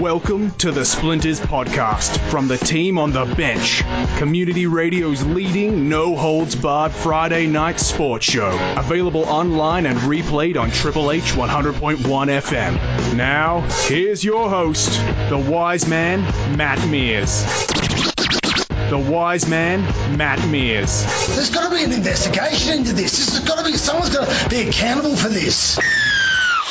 Welcome to the Splinters Podcast from the team on the bench. Community radio's leading no-holds-barred Friday night sports show. Available online and replayed on Triple H 100.1 FM. Now, here's your host, the wise man, Matt Mears. There's got to be an investigation into this. Someone's got to be accountable for this.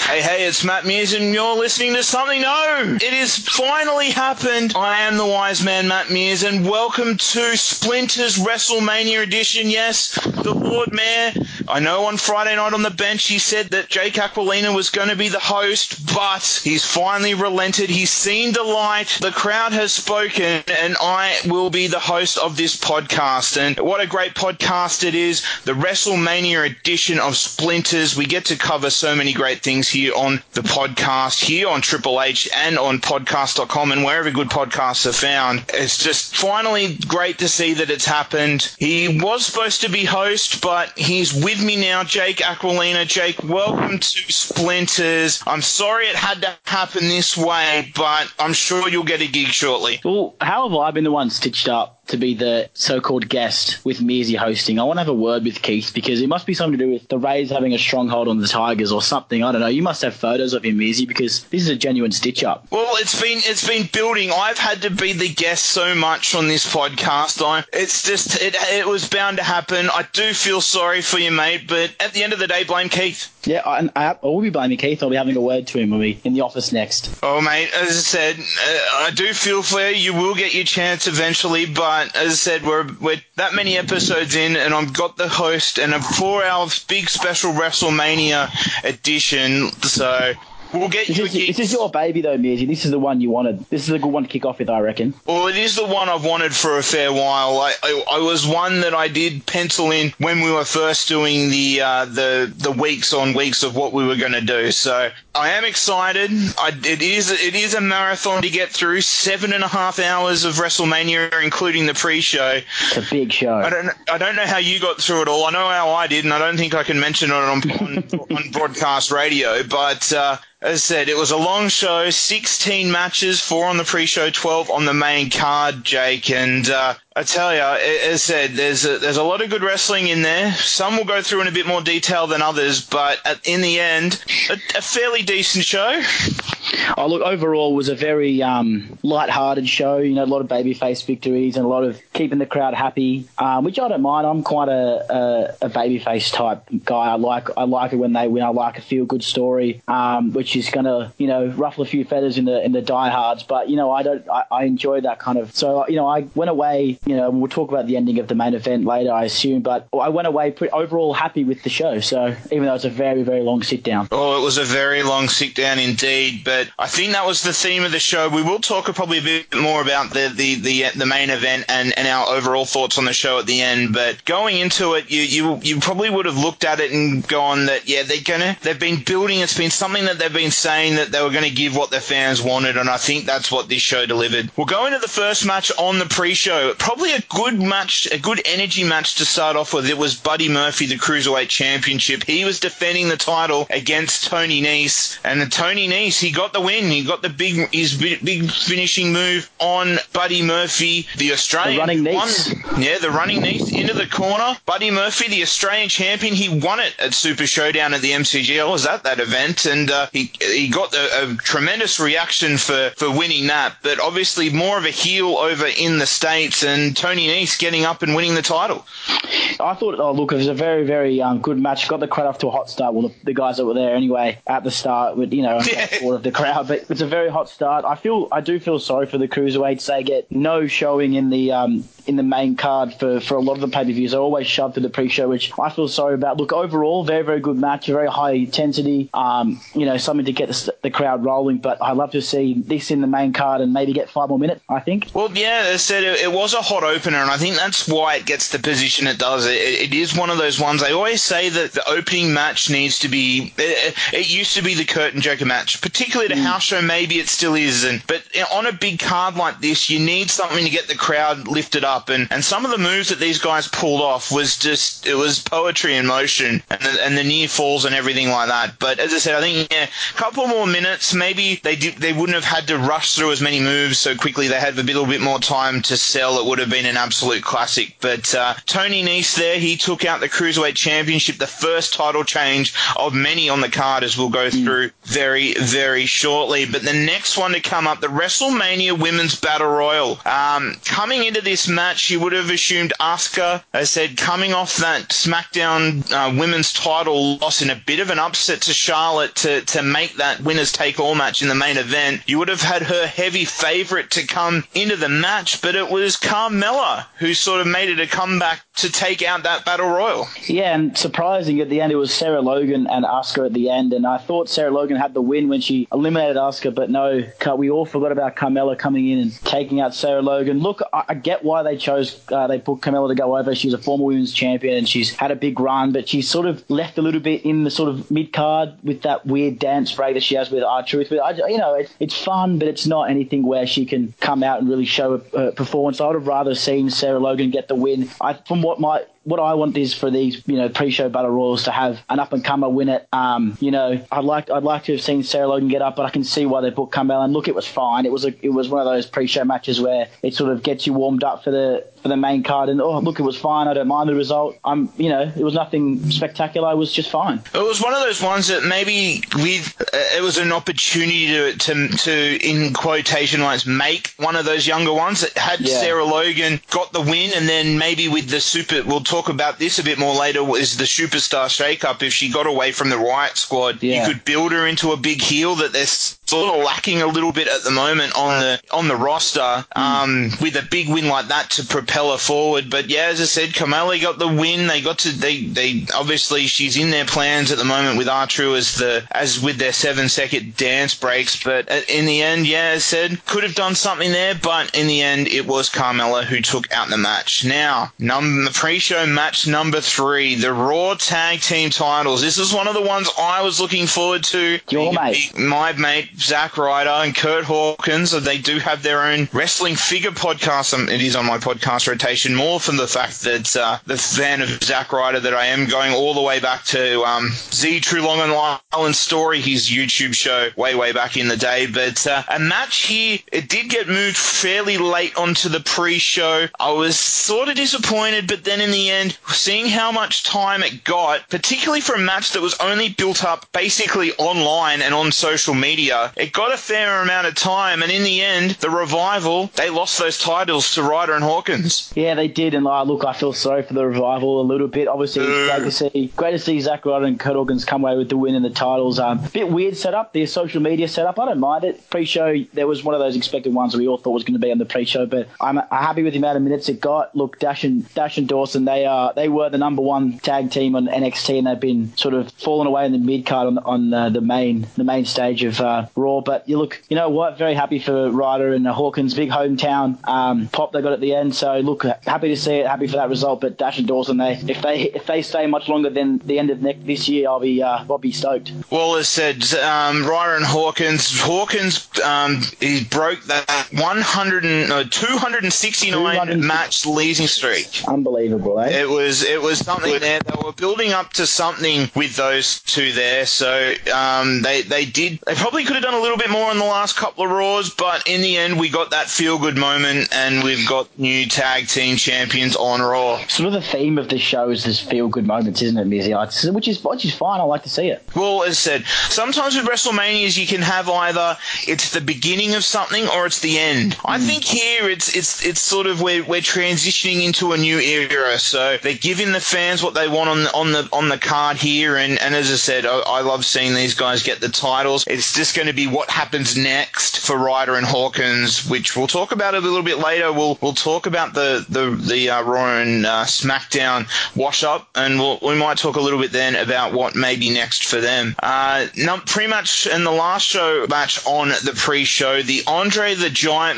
Hey, it's Matt Mears, and you're listening to something. No, it has finally happened. I am the wise man, Matt Mears, and welcome to Splinter's WrestleMania edition. Yes, the Lord Mayor. I know on Friday night on the bench he said that Jake Aquilina was going to be the host, but he's finally relented. He's seen the light. The crowd has spoken, and I will be the host of this podcast. And what a great podcast it is, the WrestleMania edition of Splinters. We get to cover so many great things here on the podcast, here on Triple H and on podcast.com and wherever good podcasts are found. It's just finally great to see that it's happened. He was supposed to be host, but he's with me now, Jake Aquilina. Jake, welcome to Splinters. I'm sorry it had to happen this way, but I'm sure you'll get a gig shortly. Well, how have I been the one stitched up to be the so-called guest with Mearsy hosting? I want to have a word with Keith, because it must be something to do with the Rays having a stronghold on the Tigers or something. I don't know. You must have photos of him, Mearsy, because this is a genuine stitch-up. Well, it's been building. I've had to be the guest so much on this podcast. It was bound to happen. I do feel sorry for you, mate, but at the end of the day, blame Keith. Yeah, I will be blaming Keith. I'll be having a word to him when we're in the office next. Oh, mate, as I said, I do feel for you. You will get your chance eventually, but as I said, we're that many episodes in, and I've got the host and a 4-hour big special WrestleMania edition, so... We'll get you. This is your baby, though, Mearsy. This is the one you wanted. This is a good one to kick off with, I reckon. Well, it is the one I've wanted for a fair while. I was one that I did pencil in when we were first doing the weeks on weeks of what we were going to do. So I am excited. It is a marathon to get through. 7.5 hours of WrestleMania, including the pre-show. It's a big show. I don't know how you got through it all. I know how I did, and I don't think I can mention it on broadcast radio, but. As I said, it was a long show, 16 matches, 4 on the pre-show, 12 on the main card, Jake. And I tell you, as I said, there's a lot of good wrestling in there. Some will go through in a bit more detail than others, but in the end, a fairly decent show. Oh, look, overall, it was a very light-hearted show. You know, a lot of babyface victories and a lot of keeping the crowd happy, which I don't mind. I'm quite a babyface type guy. I like it when they win. I like a feel-good story, which is going to, you know, ruffle a few feathers in the diehards. But, you know, I enjoy that kind of. So, you know, I went away. You know, we'll talk about the ending of the main event later, I assume. But I went away pretty overall happy with the show. So even though it's a very, very long sit down. Oh, it was a very long sit down indeed, but. I think that was the theme of the show. We will talk probably a bit more about the main event and our overall thoughts on the show at the end. But going into it, you probably would have looked at it and gone that, yeah, they've been building. It's been something that they've been saying that they were going to give what their fans wanted, and I think that's what this show delivered. We'll go into the first match on the pre-show. Probably a good match, a good energy match to start off with. It was Buddy Murphy, the Cruiserweight Championship. He was defending the title against Tony Nese, and Tony Nese, he got the win. He got his big finishing move on Buddy Murphy, the Australian. The running Nese. Yeah, the running Nese into the corner. Buddy Murphy, the Australian champion, he won it at Super Showdown at the MCG. I was at that event, and he got a tremendous reaction for winning that, but obviously more of a heel over in the States, and Tony Nese getting up and winning the title. I thought, oh, look, it was a very, very good match. Got the crowd off to a hot start. Well, the guys that were there anyway at the start, with, you know, all of the crowd, but it's a very hot start. I do feel sorry for the Cruiserweights. They get no showing in the main card for a lot of the pay-per-views. They're always shoved to the pre-show, which I feel sorry about. Look, overall, very, very good match, a very high intensity, you know, something to get the crowd rolling, but I love to see this in the main card and maybe get 5 more minutes, I think. Well, yeah, as I said, it was a hot opener, and I think that's why it gets the position it does. It is one of those ones. They always say that the opening match needs to be, it used to be the curtain jerker match, particularly the house show, maybe it still isn't, but on a big card like this, you need something to get the crowd lifted up, and some of the moves that these guys pulled off was just, it was poetry in motion, and the near falls and everything like that. But as I said, I think a couple more minutes, maybe they wouldn't have had to rush through as many moves so quickly. They had a little bit more time to sell. It would have been an absolute classic. But Tony Nese there, he took out the Cruiserweight Championship, the first title change of many on the card, as we'll go through very, very shortly. But the next one to come up, the WrestleMania Women's Battle Royal. Coming into this match, you would have assumed Asuka, as I said, coming off that SmackDown Women's title loss in a bit of an upset to Charlotte to make that winners take all match in the main event. You would have had her heavy favorite to come into the match, but it was Carmella who sort of made it a comeback to take out that battle royal. Yeah, and surprising at the end, it was Sarah Logan and Asuka at the end, and I thought Sarah Logan had the win when she eliminated Asuka, but no, we all forgot about Carmella coming in and taking out Sarah Logan. Look, I get why they chose, they put Carmella to go over. She's a former women's champion and she's had a big run, but she's sort of left a little bit in the sort of mid-card with that weird dance break that she has with R-Truth. But it's fun, but it's not anything where she can come out and really show a performance. I would have rather seen Sarah Logan get the win. What I want is for these, pre-show battle royals to have an up-and-comer win it. I'd like to have seen Sarah Logan get up, but I can see why they put Carmella. And look, it was fine. It was one of those pre-show matches where it sort of gets you warmed up for the main card. And it was fine. I don't mind the result. It was nothing spectacular. It was just fine. It was one of those ones that maybe it was an opportunity to in quotation lines make one of those younger ones that had Sarah Logan got the win, and then maybe with the super. We'll talk about this a bit more later. Is the superstar shakeup? If she got away from the Riot Squad, you could build her into a big heel that they're sort of lacking a little bit at the moment on the roster. With a big win like that to propel her forward. But yeah, as I said, Carmella got the win. They obviously she's in their plans at the moment with R-Truth as with their 7-second dance breaks. But in the end, yeah, as I said, could have done something there. But in the end, it was Carmella who took out the match. Now, the pre-show match number 3, the Raw Tag Team titles. This is one of the ones I was looking forward to. My mate, Zack Ryder and Curt Hawkins, they do have their own wrestling figure podcast. It is on my podcast rotation, more from the fact that the fan of Zack Ryder that I am, going all the way back to Z True Long and Island Story, his YouTube show way back in the day. But a match here, it did get moved fairly late onto the pre-show. I was sort of disappointed, but then in the end, seeing how much time it got, particularly for a match that was only built up basically online and on social media, it got a fair amount of time. And in the end, the Revival, they lost those titles to Ryder and Hawkins. Yeah, they did. And look, I feel sorry for the Revival a little bit. Obviously, it's great to see Zack Ryder and Curt Hawkins come away with the win and the titles. A bit weird setup, their social media setup. I don't mind it. Pre-show, there was one of those expected ones that we all thought was going to be on the pre-show, but I'm happy with the amount of minutes it got. Look, Dash and Dawson, they were the number one tag team on NXT, and they've been sort of falling away in the mid card on the main stage of Raw. But you know what? Very happy for Ryder and Hawkins, big hometown pop they got at the end. So look, happy to see it, happy for that result. But Dash and Dawson, if they stay much longer than the end of this year, I'll be stoked. Well, as said, Ryder and Hawkins, he broke that 269 match losing streak. Unbelievable, eh? It was something there. They were building up to something with those two there. So they probably could have done a little bit more in the last couple of Raws, but in the end we got that feel good moment, and we've got new tag team champions on Raw. Sort of the theme of the show is this feel good moments, isn't it, Mizzy? Which is fine. I like to see it. Well, as said, sometimes with WrestleManias you can have either it's the beginning of something or it's the end. I think here it's sort of we're transitioning into a new era. So they're giving the fans what they want on the card here, and as I said, I love seeing these guys get the titles. It's just going to be what happens next for Ryder and Hawkins, which we'll talk about a little bit later. We'll talk about the Raw and SmackDown wash up, and we might talk a little bit then about what may be next for them. Pretty much in the last show match on the pre-show, the Andre the Giant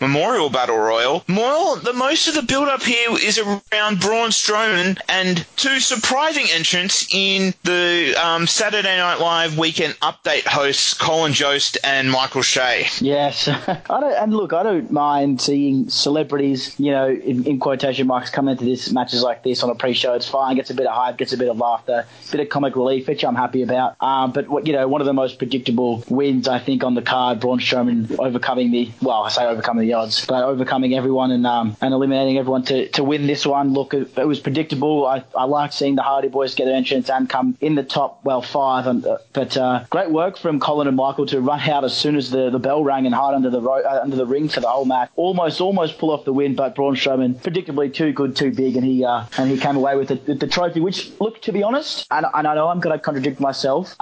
Memorial Battle Royal. Most of the build-up here is around Braun Strowman and two surprising entrants in the Saturday Night Live Weekend Update hosts. Colin Jost and Michael Shea. Yes. I don't mind seeing celebrities, you know, in quotation marks, come into these matches like this on a pre-show. It's fine. Gets a bit of hype, gets a bit of laughter, bit of comic relief, which I'm happy about. But, what, you know, one of the most predictable wins, I think, on the card, Braun Strowman overcoming everyone and eliminating everyone to win this one. Look, it was predictable. I like seeing the Hardy Boys get their entrance and come in the top, five. But great work from Colin and Michael to run out as soon as the bell rang and hide under the ring for the whole match. Almost pull off the win, but Braun Strowman, predictably too good, too big, and he came away with the trophy, which, look, to be honest, and I know I'm going to contradict myself,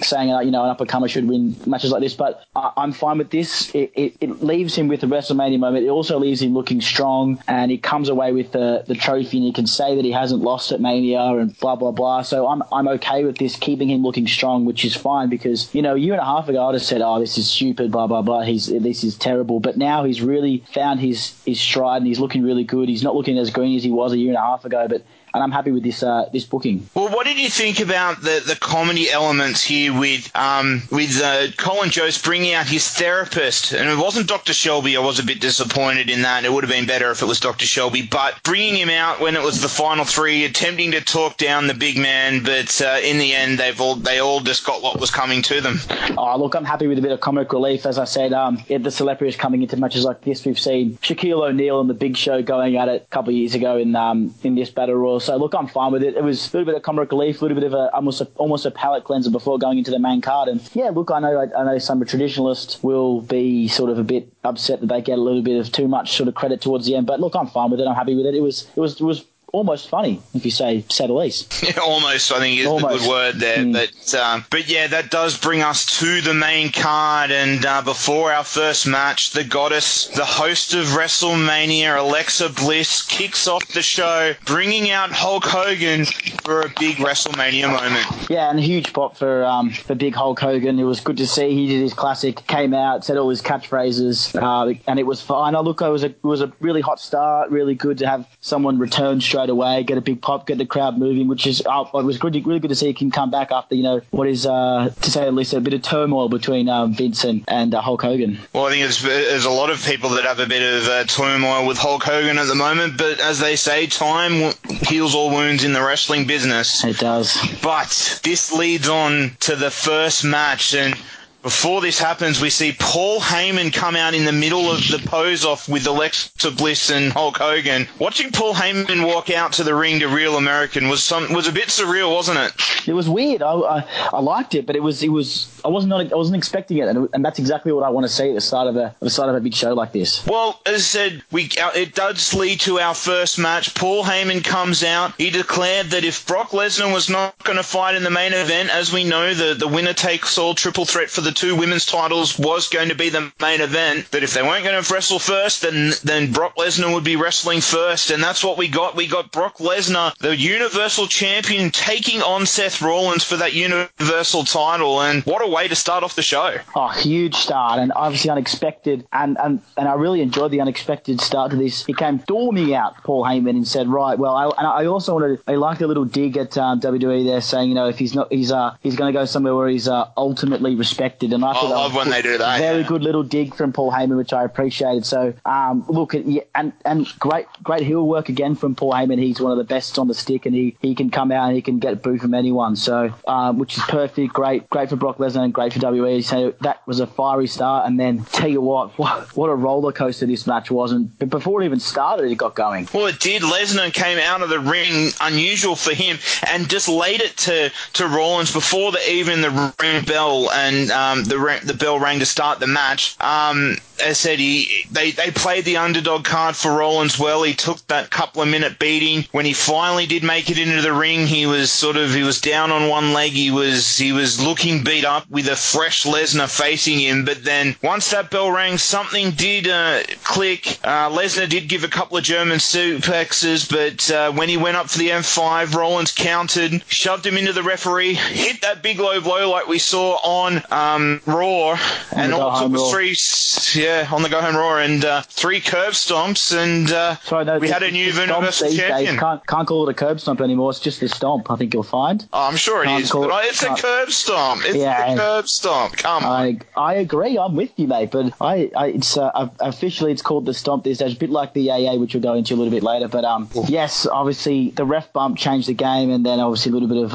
saying, you know, an up-and-comer should win matches like this, but I'm fine with this. It leaves him with the WrestleMania moment. It also leaves him looking strong, and he comes away with the trophy, and he can say that he hasn't lost at Mania and blah, blah, blah. So I'm okay with this, keeping him looking strong, which is fine, because, you know, a year and a half ago, I'd have said, oh, this is stupid, blah, blah, blah. This is terrible. But now he's really found his stride, and he's looking really good. He's not looking as green as he was a year and a half ago, but... And I'm happy with this booking. Well, what did you think about the comedy elements here with Colin Jost bringing out his therapist? And it wasn't Dr. Shelby. I was a bit disappointed in that. It would have been better if it was Dr. Shelby. But bringing him out when it was the final three, attempting to talk down the big man, but in the end, they all just got what was coming to them. Oh, look, I'm happy with a bit of comic relief. As I said, the celebrities coming into matches like this, we've seen Shaquille O'Neal and the Big Show going at it a couple of years ago in this Battle Royal. So, look, I'm fine with it. It was a little bit of comic relief, a little bit of almost a palate cleanser before going into the main card. And, yeah, look, I know some traditionalists will be sort of a bit upset that they get a little bit of too much sort of credit towards the end. But, look, I'm fine with it. I'm happy with it. It was almost funny, if you say, sad at least. Yeah, almost, I think, is a good word there. Mm. But yeah, that does bring us to the main card. And before our first match, the goddess, the host of WrestleMania, Alexa Bliss, kicks off the show, bringing out Hulk Hogan for a big WrestleMania moment. Yeah, and a huge pop for big Hulk Hogan. It was good to see. He did his classic, came out, said all his catchphrases, and it was fine. Oh, look, it was a really hot start, really good to have someone return straight away, get a big pop, get the crowd moving, which is it was good, really good to see he can come back after, you know, what is to say at least a bit of turmoil between Vince and Hulk Hogan. Well, I think there's a lot of people that have a bit of turmoil with Hulk Hogan at the moment, but as they say, time heals all wounds in the wrestling business. It does. But this leads on to the first match, and before this happens, we see Paul Heyman come out in the middle of the pose-off with Alexa Bliss and Hulk Hogan. Watching Paul Heyman walk out to the ring to Real American was a bit surreal, wasn't it? It was weird. I liked it, but I wasn't expecting it, and that's exactly what I want to see at the start of a big show like this. Well, as I said, it does lead to our first match. Paul Heyman comes out. He declared that if Brock Lesnar was not going to fight in the main event, as we know, the winner takes all triple threat for the two women's titles was going to be the main event, that if they weren't going to wrestle first, then Brock Lesnar would be wrestling first, and that's what we got. We got Brock Lesnar, the Universal Champion, taking on Seth Rollins for that Universal title, and what a way to start off the show. Oh, huge start, and obviously unexpected, and I really enjoyed the unexpected start to this. He came storming out, Paul Heyman, and said, right, well, I liked a little dig at WWE there, saying, you know, if he's not, he's going to go somewhere where he's ultimately respected. And I love when they do that. Very good little dig from Paul Heyman, which I appreciated. So, look, and great heel work again from Paul Heyman. He's one of the best on the stick, and he can come out and he can get boo from anyone. So, which is perfect. Great for Brock Lesnar and great for WWE. So that was a fiery start. And then tell you what a roller coaster this match was. And before it even started, it got going. Well, it did. Lesnar came out of the ring, unusual for him, and just laid it to Rollins before the ring bell and. The bell rang to start the match. As said, they played the underdog card for Rollins well. He took that couple of minute beating. When he finally did make it into the ring, he was down on one leg. He was looking beat up with a fresh Lesnar facing him. But then once that bell rang, something did click. Lesnar did give a couple of German suplexes, but when he went up for the M5, Rollins countered, shoved him into the referee, hit that big low blow like we saw on Raw and all took us three, on the go home Raw, and three curb stomps, and we had a new Universal Champion. Can't call it a curb stomp anymore. It's just the stomp. I think you'll find. Oh, I'm sure it is. It's a curb stomp. It's a curb stomp. Come on. I agree. I'm with you, mate. But officially it's called the stomp these days. A bit like the AA, which we'll go into a little bit later. But yes, obviously the ref bump changed the game, and then obviously a little bit of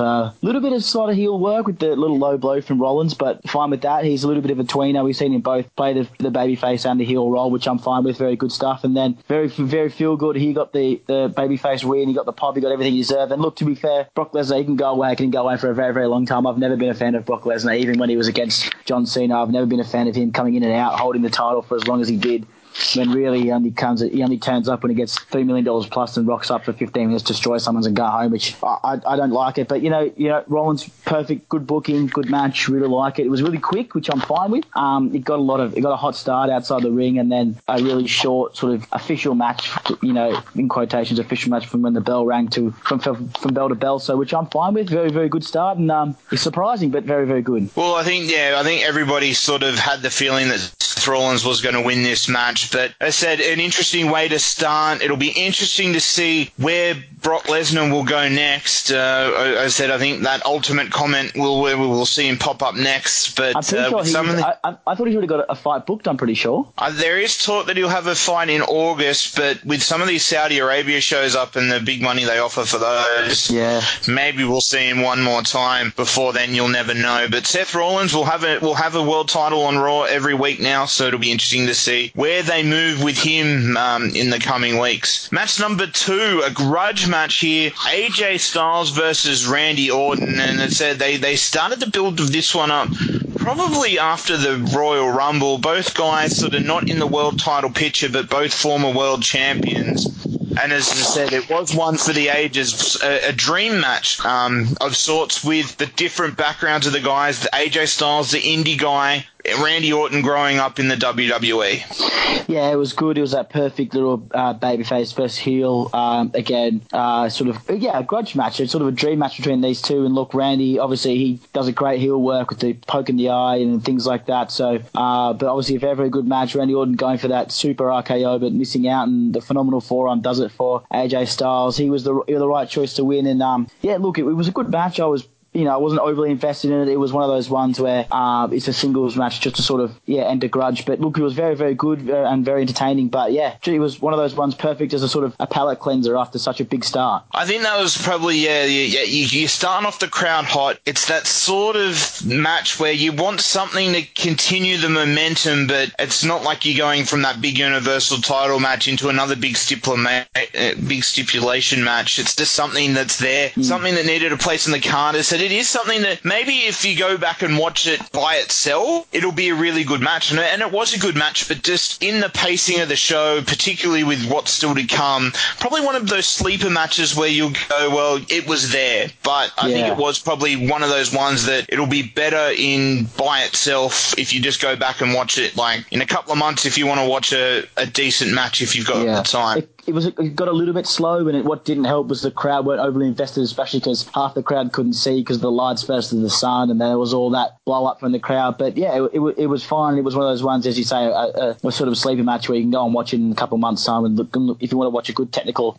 sort of heel work with the little low blow from Rollins, but fine with that. He's a little bit of a tweener. We've seen him both play the babyface and the heel role, which I'm fine with. Very good stuff. And then very, very feel good. He got the babyface win. He got the pop. He got everything he deserved. And look, to be fair, Brock Lesnar, he can go away. He can go away for a very, very long time. I've never been a fan of Brock Lesnar, even when he was against John Cena. I've never been a fan of him coming in and out, holding the title for as long as he did. When really he only turns up when he gets $3 million plus and rocks up for 15 minutes, destroys someone and go home, which I don't like it. But, you know, Rollins, perfect, good booking, good match, really like it. It was really quick, which I'm fine with. It got a hot start outside the ring, and then a really short sort of official match, you know, in quotations, official match from when the bell rang to from bell to bell, so which I'm fine with. Very, very good start, and it's surprising, but very, very good. Well, I think everybody sort of had the feeling that Rollins was going to win this match, but as I said, an interesting way to start. It'll be interesting to see where Brock Lesnar will go next. As I said, I think that ultimate comment we'll see him pop up next. But I thought he would have got a fight booked. I'm pretty sure there is talk that he'll have a fight in August, but with some of these Saudi Arabia shows up and the big money they offer for those, maybe we'll see him one more time. Before then, you'll never know. But Seth Rollins will have a world title on Raw every week now. So it'll be interesting to see where they move with him in the coming weeks. Match number 2, a grudge match here. AJ Styles versus Randy Orton. And it said they started the build of this one up probably after the Royal Rumble. Both guys sort of not in the world title picture, but both former world champions. And as I said, it was one for the ages, a dream match of sorts, with the different backgrounds of the guys. The AJ Styles, the indie guy, Randy Orton growing up in the WWE. Yeah, it was good. It was that perfect little babyface versus heel. A grudge match. It's sort of a dream match between these two. And look, Randy, obviously, he does a great heel work with the poke in the eye and things like that. So, but obviously, a very, very good match. Randy Orton going for that super RKO, but missing out, and the phenomenal forearm does it for AJ Styles. He was the right choice to win. And look, it was a good match. I wasn't overly invested in it. It was one of those ones where it's a singles match just to sort of, end a grudge. But look, it was very, very good and very entertaining. But it was one of those ones perfect as a sort of a palate cleanser after such a big start. I think that was probably, you're starting off the crowd hot. It's that sort of match where you want something to continue the momentum, but it's not like you're going from that big Universal title match into another big stipulation match. It's just something that's there, something that needed a place in the card. It is something that maybe if you go back and watch it by itself, it'll be a really good match. And it was a good match, but just in the pacing of the show, particularly with what's still to come, probably one of those sleeper matches where you'll go, well, it was there. But I think it was probably one of those ones that it'll be better in by itself if you just go back and watch it, like in a couple of months, if you want to watch a decent match, if you've got the time. It got a little bit slow, and what didn't help was the crowd weren't overly invested, especially because half the crowd couldn't see because of the lights versus the sun, and there was all that blow up from the crowd. But it was fine. It was one of those ones, as you say, a sort of sleeper match where you can go and watch it in a couple of months' time, and look if you want to watch a good technical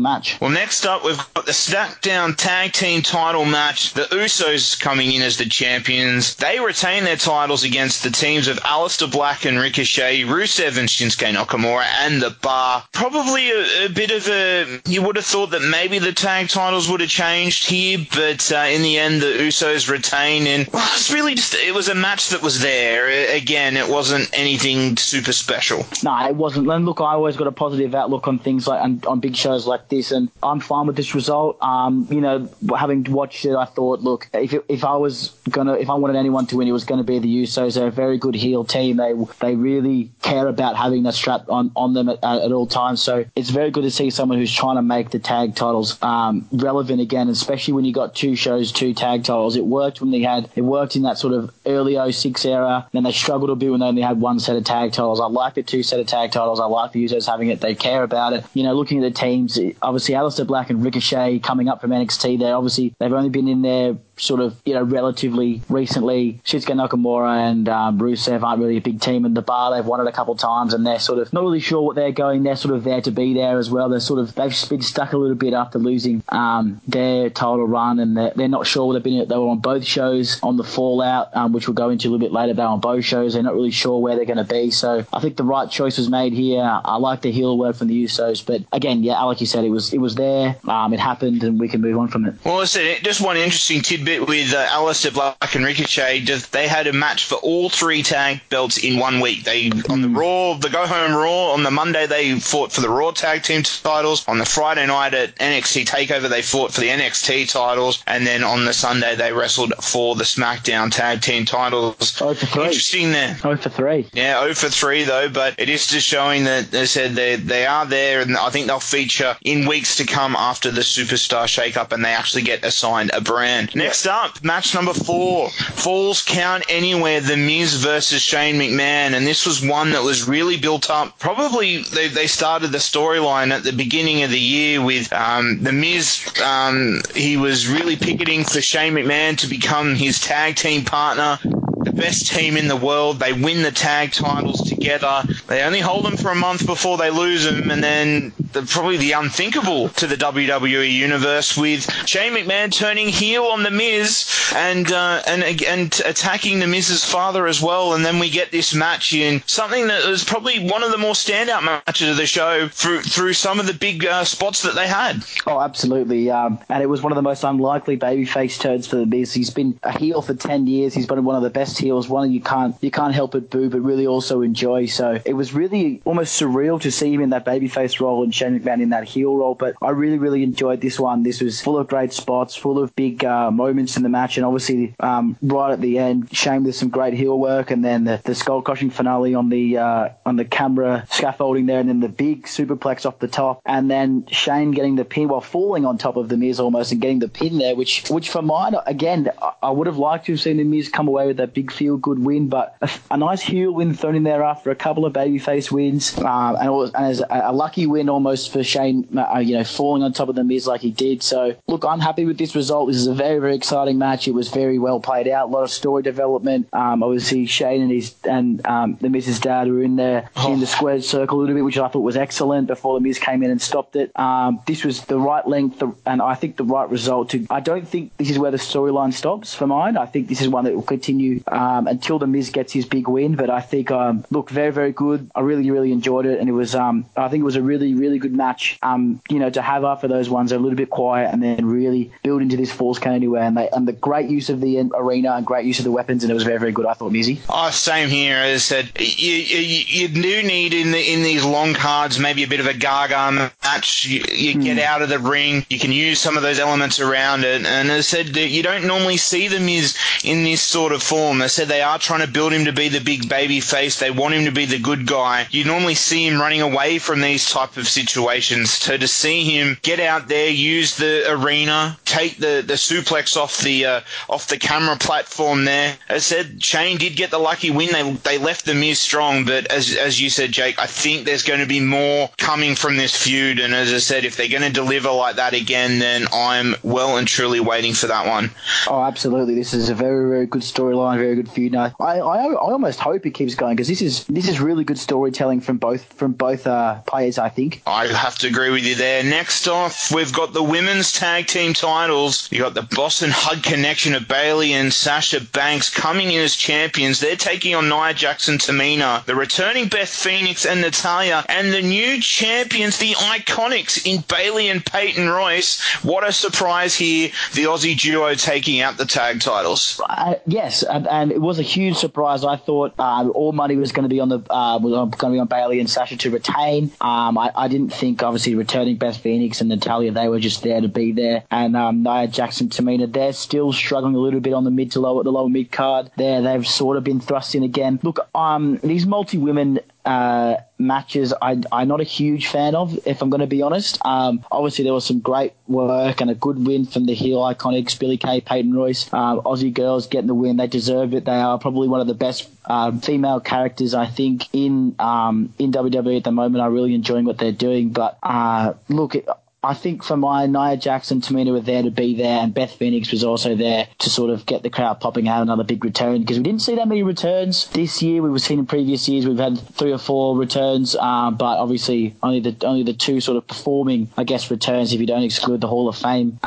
match. Well, next up we've got the SmackDown Tag Team Title match. The Usos coming in as the champions. They retain their titles against the teams of Aleister Black and Ricochet, Rusev and Shinsuke Nakamura, and The Bar. Probably a bit of a, you would have thought that maybe the tag titles would have changed here, but in the end the Usos retain, and it's really just, it was a match that was there. Again, it wasn't anything super special. No, it wasn't. And look, I always got a positive outlook on things like on big shows like this, and I'm fine with this result. Having watched it, I thought, look, if I wanted anyone to win, it was going to be the Usos. They're a very good heel team. They really care about having that strap on them at all times. So it's very good to see someone who's trying to make the tag titles relevant again, especially when you got 2 shows, 2 tag titles. It worked when they had, it worked in that sort of early 06 era, and they struggled a bit when they only had 1 set of tag titles. I like the 2 set of tag titles. I like the Usos having it. They care about it. You know, looking at the teams, obviously Aleister Black and Ricochet coming up from NXT, they've only been in there sort of, you know, relatively recently. Shinsuke Nakamura and Rusev aren't really a big team in the Bar. They've won it a couple of times, and they're sort of not really sure what they're going. They're sort of there to be there as well. They're sort of, they've been stuck a little bit after losing their title run, and they're not sure what they've been. They were on both shows on the Fallout, which we'll go into a little bit later. They're on both shows. They're not really sure where they're going to be. So I think the right choice was made here. I like the heel work from the Usos, but again, yeah, like you said, it was there. It happened, and we can move on from it. Well, listen, just one interesting tidbit with Aleister Black and Ricochet. They had a match for all three tag belts in 1 week. They on the Raw, the Go Home Raw on the Monday, they fought for the Raw tag team titles. On the Friday night at NXT Takeover, they fought for the NXT titles, and then on the Sunday they wrestled for the SmackDown tag team titles. 0-3. Interesting there. 0-3. Yeah, 0-3 though, but it is just showing that they said they are there, and I think they'll feature in weeks to come after the Superstar shakeup, and they actually get assigned a brand. Next up, match number 4, Falls Count Anywhere, The Miz versus Shane McMahon, and this was one that was really built up. Probably they started the storyline at the beginning of the year with The Miz. He was really picketing for Shane McMahon to become his tag team partner. The best team in the world. They win the tag titles together. They only hold them for a month before they lose them, and then probably the unthinkable to the WWE universe with Shane McMahon turning heel on The Miz and attacking The Miz's father as well. And then we get this match in something that was probably one of the more standout matches of the show through some of the big spots that they had. Oh, absolutely. And it was one of the most unlikely babyface turns for The Miz. He's been a heel for 10 years. He's been one of the best heels, one that you can't help but boo, but really also enjoy. So it was really almost surreal to see him in that babyface role and Shane McMahon in that heel role, but I really, really enjoyed this one. This was full of great spots, full of big moments in the match, and obviously right at the end, Shane with some great heel work, and then the skull-crushing finale on the camera scaffolding there, and then the big superplex off the top, and then Shane getting the pin while falling on top of The Miz almost, and getting the pin there, which for mine, again, I would have liked to have seen The Miz come away with that big feel-good win, but a nice heel win thrown in there after a couple of babyface wins, and as a lucky win almost for Shane, falling on top of The Miz like he did. So, look, I'm happy with this result. This is a very, very exciting match. It was very well played out. A lot of story development. Obviously, Shane and The Miz's dad were in there in the squared circle a little bit, which I thought was excellent before The Miz came in and stopped it. This was the right length and I think the right result. I don't think this is where the storyline stops for mine. I think this is one that will continue until The Miz gets his big win. But I think, very, very good. I really, really enjoyed it. And it was, I think it was a really, really good match, to have after those ones. A little bit quiet and then really build into this Falls Count Anywhere, and the great use of the arena and great use of the weapons, and it was very, very good, I thought, Mizzy. Oh, same here. As I said, you do need in these long cards maybe a bit of a gaga match. You get out of the ring, you can use some of those elements around it, and as I said, you don't normally see them in this sort of form. As I said, they are trying to build him to be the big baby face. They want him to be the good guy. You normally see him running away from these type of situations, so to see him get out there, use the arena, take the suplex off the camera platform there. As I said, Shane did get the lucky win. They left The Miz strong, but as you said, Jake, I think there's going to be more coming from this feud, and as I said, if they're going to deliver like that again, then I'm well and truly waiting for that one. Oh, absolutely. This is a very, very good storyline, very good feud. No, I almost hope it keeps going, because this is really good storytelling from both players, I think. I have to agree with you there. Next off, we've got the women's tag team titles. You got the Boston Hug Connection of Bayley and Sasha Banks coming in as champions. They're taking on Nia Jackson, Tamina, the returning Beth Phoenix and Natalya, and the new champions, the Iconics, in Bayley and Peyton Royce. What a surprise here, the Aussie duo taking out the tag titles. Yes, and it was a huge surprise. I thought all money was going to be on Bayley and Sasha to retain. I didn't think, obviously, returning Beth Phoenix and Natalya, they were just there to be there. And Nia Jackson, Tamina, they're still struggling a little bit on the mid to low, at the lower mid card. They've sort of been thrust in again. Look, these multi-women matches I'm not a huge fan of, if I'm going to be honest. Obviously there was some great work and a good win from the heel Iconics, Billie Kay, Peyton Royce. Aussie girls getting the win. They deserved it. They are probably one of the best female characters, I think, in WWE at the moment. I'm really enjoying what they're doing, but look, I think for mine, Nia Jackson, Tamina were there to be there, and Beth Phoenix was also there to sort of get the crowd popping out, another big return, because we didn't see that many returns this year. We've seen in previous years we've had 3 or 4 returns, but obviously only the two sort of performing, I guess, returns if you don't exclude the Hall of Fame,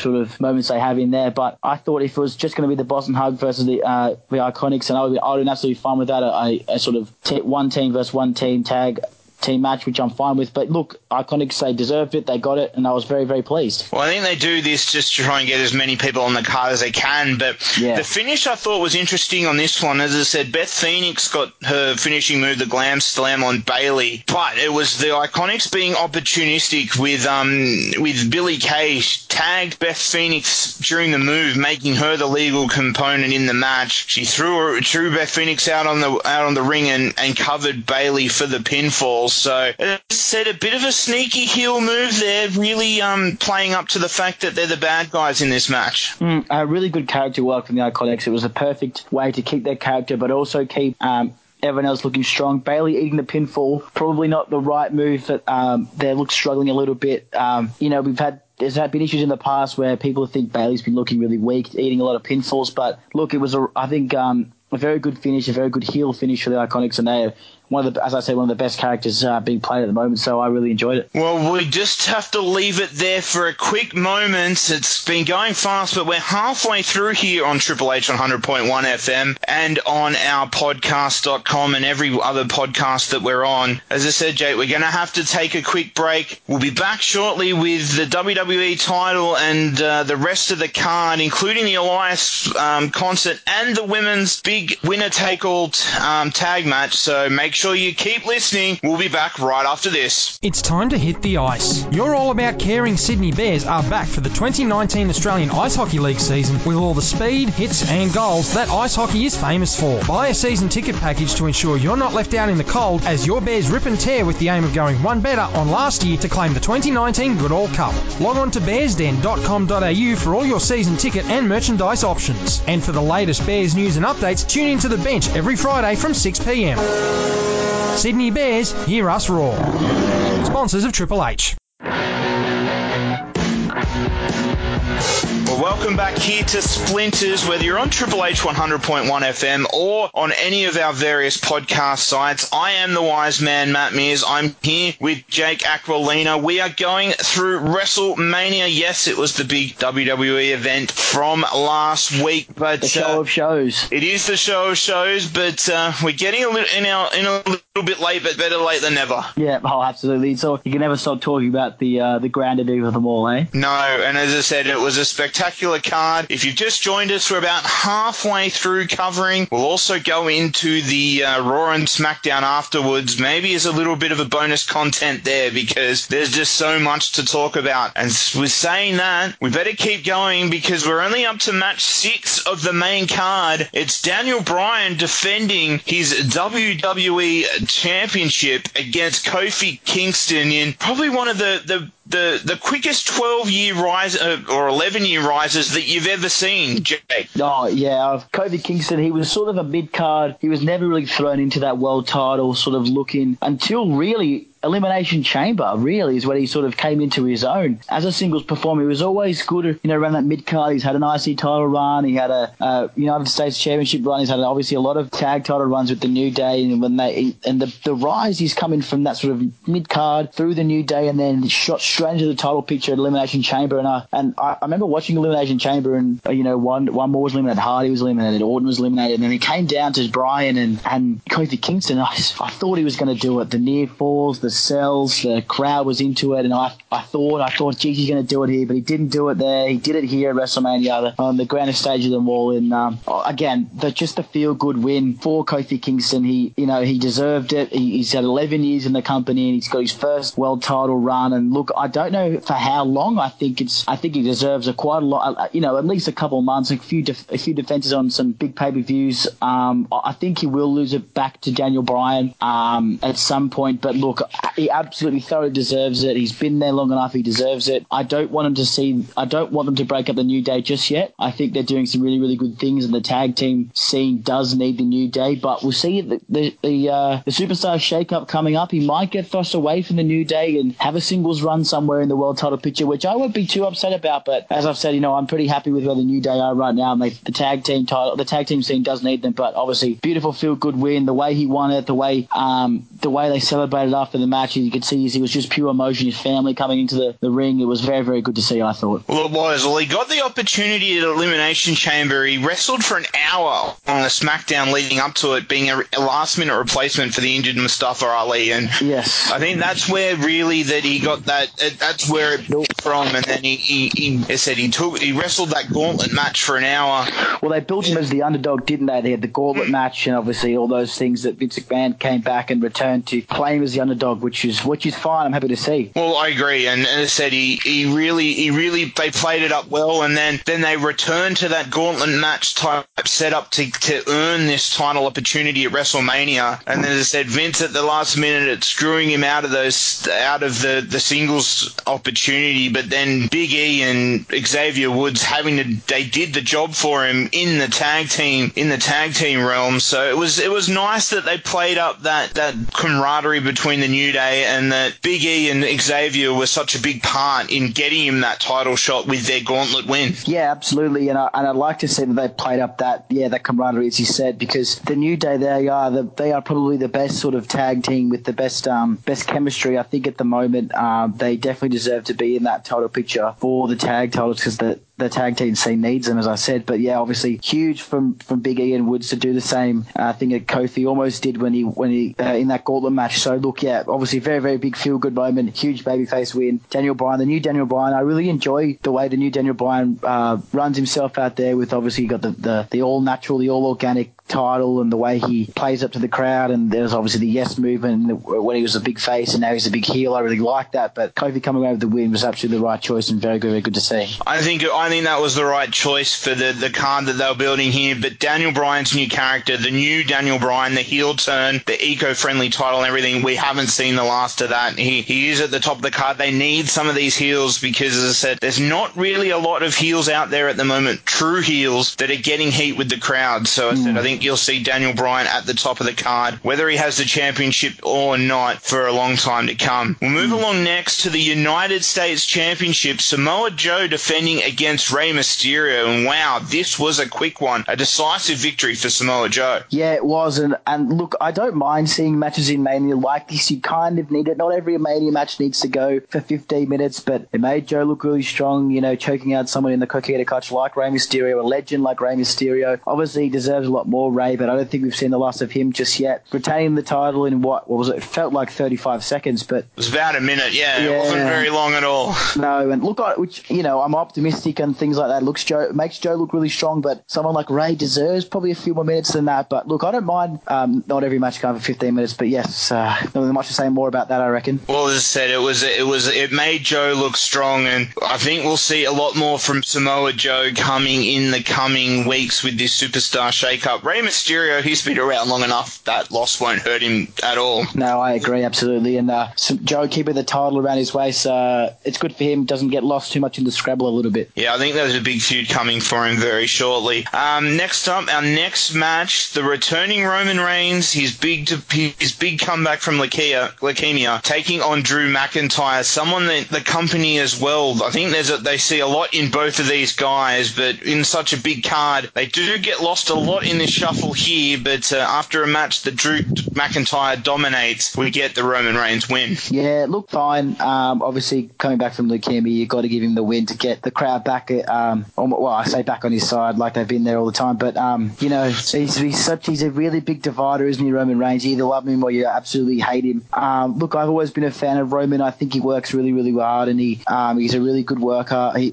sort of moments they have in there. But I thought if it was just going to be the Boston Hug versus the Iconics, and I would be absolutely fine with that, a sort of one team versus one team tag team match, which I'm fine with. But look, Iconics, they deserved it, they got it, and I was very, very pleased. Well, I think they do this just to try and get as many people on the card as they can, but The finish I thought was interesting on this one. As I said, Beth Phoenix got her finishing move, the Glam Slam on Bayley, but it was the Iconics being opportunistic with Billie Kay tagged Beth Phoenix during the move, making her the legal component in the match. She threw Beth Phoenix out on the ring and covered Bayley for the pinfall. So, as I said, a bit of a sneaky heel move there, really playing up to the fact that they're the bad guys in this match. A really good character work from the Iconics. It was a perfect way to keep their character, but also keep everyone else looking strong. Bayley eating the pinfall, probably not the right move, but they look struggling a little bit. There's been issues in the past where people think Bayley's been looking really weak, eating a lot of pinfalls, but look, it was, a very good finish, a very good heel finish for the Iconics, and they one of the best characters being played at the moment, so I really enjoyed it. Well, we just have to leave it there for a quick moment. It's been going fast, but we're halfway through here on Triple H on 100.1 FM and on our podcast.com and every other podcast that we're on. As I said, Jake, we're going to have to take a quick break. We'll be back shortly with the WWE title and the rest of the card, including the Elias concert and the women's big winner-take-all tag match, so make sure you keep listening. We'll be back right after this. It's time to hit the ice. Your All About Caring Sydney Bears are back for the 2019 Australian Ice Hockey League season with all the speed, hits and goals that ice hockey is famous for. Buy a season ticket package to ensure you're not left out in the cold as your Bears rip and tear with the aim of going one better on last year to claim the 2019 Goodall Cup. Log on to bearsden.com.au for all your season ticket and merchandise options. And for the latest Bears news and updates, tune in to The Bench every Friday from 6 p.m. Sydney Bears, hear us roar. Sponsors of Triple H. Well, welcome back here to Splinters. Whether you're on Triple H 100.1 FM or on any of our various podcast sites, I am the wise man, Matt Mears. I'm here with Jake Aquilina. We are going through WrestleMania. Yes, it was the big WWE event from last week, but the show of shows. It is the show of shows, but we're getting a little bit late, but better late than never. Yeah, oh, absolutely. So you can never stop talking about the grandeur of them all, eh? No, and as I said, it was a spectacular card. If you've just joined us, we're about halfway through covering. We'll also go into the Raw and SmackDown afterwards, maybe as a little bit of a bonus content there, because there's just so much to talk about. And with saying that, we better keep going because we're only up to match 6 of the main card. It's Daniel Bryan defending his WWE Championship against Kofi Kingston in probably one of the quickest 12-year rise or 11-year rises that you've ever seen, Jake. Oh, yeah. Kofi Kingston, he was sort of a mid-card. He was never really thrown into that world title sort of looking until really Elimination Chamber, really, is when he sort of came into his own. As a singles performer, he was always good, around that mid-card. He's had an IC title run. He had a United States Championship run. He's had, obviously, a lot of tag title runs with the New Day. And the rise he's coming from that sort of mid-card through the New Day and then shot straight into the title picture at Elimination Chamber. And I remember watching Elimination Chamber and, one more was eliminated. Hardy was eliminated. Orton was eliminated. And then he came down to Bryan and Kofi Kingston. I thought he was going to do it. The near falls, the cells, the crowd was into it, and I thought, geez, he's going to do it here, but he didn't do it there. He did it here at WrestleMania on the grandest stage of them all. And again, just the feel-good win for Kofi Kingston. He deserved it. He's had 11 years in the company, and he's got his first world title run. And look, I don't know for how long. I think he deserves quite a lot. At least a couple of months, a few defenses on some big pay-per-views. I think he will lose it back to Daniel Bryan at some point. But look, he absolutely thoroughly deserves it. He's been there long enough. He deserves it. I don't want them to break up the New Day just yet. I think they're doing some really, really good things, and the tag team scene does need the New Day. But we'll see the superstar shake-up coming up. He might get thrust away from the New Day and have a singles run somewhere in the world title picture, which I won't be too upset about. But as I've said, you know, I'm pretty happy with where the New Day are right now. And the tag team scene does need them. But obviously, beautiful feel good win. The way he won it, the way they celebrated after the match, you could see it was just pure emotion. His family coming into the ring, it was very, very good to see, I thought. Well, it was. Well, he got the opportunity at Elimination Chamber. He wrestled for an hour on the SmackDown leading up to it, being a last-minute replacement for the injured Mustafa Ali. And yes, I think that's where really that he got that. That's where it built from. And then he wrestled that gauntlet match for an hour. Well, they built him as the underdog, didn't they? They had the gauntlet match and obviously all those things that Vince McMahon came back and returned to claim as the underdog, which is fine. I'm happy to see. Well, I agree. And as I said, he really they played it up well. And then they returned to that gauntlet match type setup to earn this title opportunity at WrestleMania. And then, as I said, Vince at the last minute, it's screwing him out of the singles opportunity. But then Big E and Xavier Woods they did the job for him in the tag team realm. So it was nice that they played up that camaraderie between the New Day, and that Big E and Xavier were such a big part in getting him that title shot with their gauntlet win. Yeah, absolutely. And I'd like to see that they played up that camaraderie, as you said, because the New Day, they are probably the best sort of tag team with the best chemistry, I think, at the moment. They definitely deserve to be in that title picture for the tag titles, because the tag team scene needs them, as I said. But yeah, obviously huge from Big E and Woods to do the same thing that Kofi almost did when he in that gauntlet match. So look, yeah, obviously very, very big feel good moment, huge babyface win. Daniel Bryan, the new Daniel Bryan, I really enjoy the way the new Daniel Bryan runs himself out there with, obviously, you got the all natural, the all organic title, and the way he plays up to the crowd, and there's obviously the yes movement when he was a big face, and now he's a big heel. I really like that, but Kofi coming over the win was absolutely the right choice, and very good, very good to see. I think that was the right choice for the card that they were building here, but Daniel Bryan's new character, the new Daniel Bryan, the heel turn, the eco-friendly title and everything, we haven't seen the last of that. He is at the top of the card. They need some of these heels because, as I said, there's not really a lot of heels out there at the moment, true heels, that are getting heat with the crowd. So I think you'll see Daniel Bryan at the top of the card, whether he has the championship or not, for a long time to come. We'll move along next to the United States Championship. Samoa Joe defending against Rey Mysterio, and wow, this was a quick one, a decisive victory for Samoa Joe. Yeah, it was, and look, I don't mind seeing matches in Mania like this. You kind of need it. Not every Mania match needs to go for 15 minutes, but it made Joe look really strong, you know, choking out someone in the coquita clutch like Rey Mysterio, a legend like Rey Mysterio. Obviously, he deserves a lot more Ray, but I don't think we've seen the last of him just yet. Retaining the title in what was it? It felt like 35 seconds, but it was about a minute. Yeah, it wasn't very long at all. No, and look, I'm optimistic and things like that. Makes Joe look really strong, but someone like Ray deserves probably a few more minutes than that. But look, I don't mind not every match going for 15 minutes, but yes, not much to say more about that, I reckon. Well, as I said, it made Joe look strong, and I think we'll see a lot more from Samoa Joe coming in the coming weeks with this superstar shake-up. Rey Mysterio, he's been around long enough. That loss won't hurt him at all. No, I agree, absolutely. And Joe keeping the title around his waist, it's good for him. Doesn't get lost too much in the Scrabble a little bit. Yeah, I think there's a big feud coming for him very shortly. Next up, our next match, the returning Roman Reigns, his big comeback from leukemia, taking on Drew McIntyre, someone that the company as well. I think they see a lot in both of these guys, but in such a big card, they do get lost a lot in this shuffle here, but after a match that Drew McIntyre dominates, we get the Roman Reigns win. Yeah, it looked fine. Obviously, coming back from leukemia, you've got to give him the win to get the crowd back, I say back on his side, like they've been there all the time, but, he's a really big divider, isn't he, Roman Reigns? You either love him or you absolutely hate him. Look, I've always been a fan of Roman. I think he works really, really hard, and he's a really good worker. I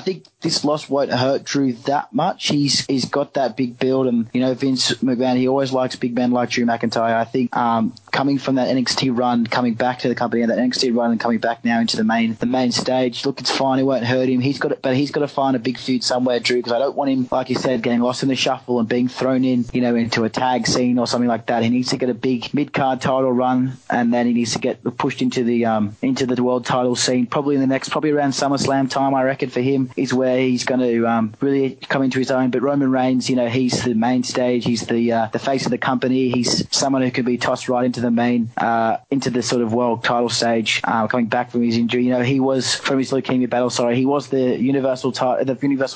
think this loss won't hurt Drew that much. He's got that big build, and Vince McMahon, he always likes big men like Drew McIntyre. I think coming from that NXT run, coming back to the company, and that NXT run, and coming back now into the main stage. Look, it's fine. It won't hurt him. He's got it. but he's got to find a big feud somewhere, Drew, because I don't want him, like you said, getting lost in the shuffle and being thrown in, you know, into a tag scene or something like that. He needs to get a big mid-card title run, and then he needs to get pushed into the world title scene, probably in the next, probably around SummerSlam time, I reckon, for him, is where he's going to really come into his own. But Roman Reigns, you know, he's the main stage, he's the face of the company, he's someone who could be tossed right into the main, into the sort of world title stage, coming back from his injury. You know, he was, from his leukemia battle, he was the Universal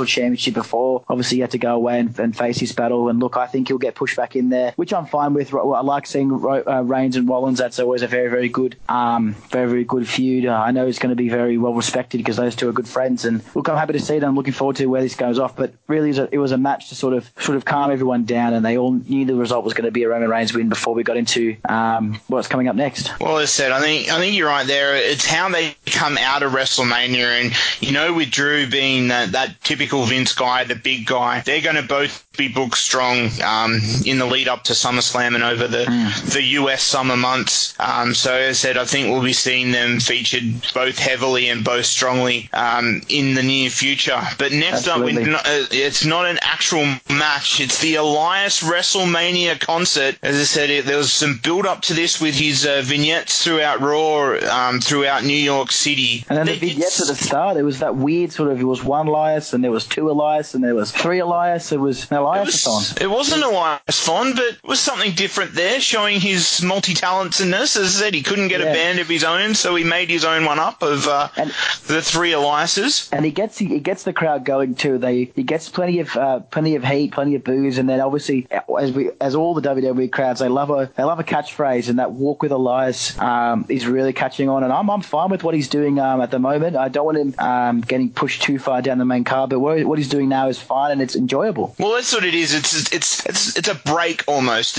Championship before. Obviously, he had to go away and face his battle, and look, I think he'll get pushed back in there, which I'm fine with. I like seeing Reigns and Rollins. That's always a very, very good, feud. I know it's going to be very well respected because those two are good friends, and look, I'm happy to see it. I'm looking forward to where this goes off, but really it was a match to sort of calm everyone down, and they all knew the result was going to be a Roman Reigns win before we got into what's coming up next. Well, as I said, I think you're right there. It's how they come out of WrestleMania, and you know, with Drew being that typical Vince guy, the big guy, they're going to both be booked strong in the lead up to SummerSlam and over the US summer months. So as I said, I think we'll be seeing them featured both heavily and both strongly in the near future. But next up, it's not an actual match. It's the Elias WrestleMania concert. As I said, there was some build up to this with his vignettes throughout Raw, throughout New York City. And then the vignettes at the start, it was that weird sort of, it was one Elias and there was two Elias and there was three Elias. It was an Elias-a-thon. It wasn't an Elias-a-thon, but it was something different there, showing his multi-talentedness. As I said, he couldn't get a band of his own, so he made his own one up of the three Eliases. And he gets the crowd going too. He gets plenty of heat, plenty of booze, and then obviously, as all the WWE crowds, they love a catchphrase, and that walk with Elias is really catching on. And I'm fine with what he's doing at the moment. I don't want him getting pushed too far down the main card, but what he's doing now is fine and it's enjoyable. Well, that's what it is. It's a break almost.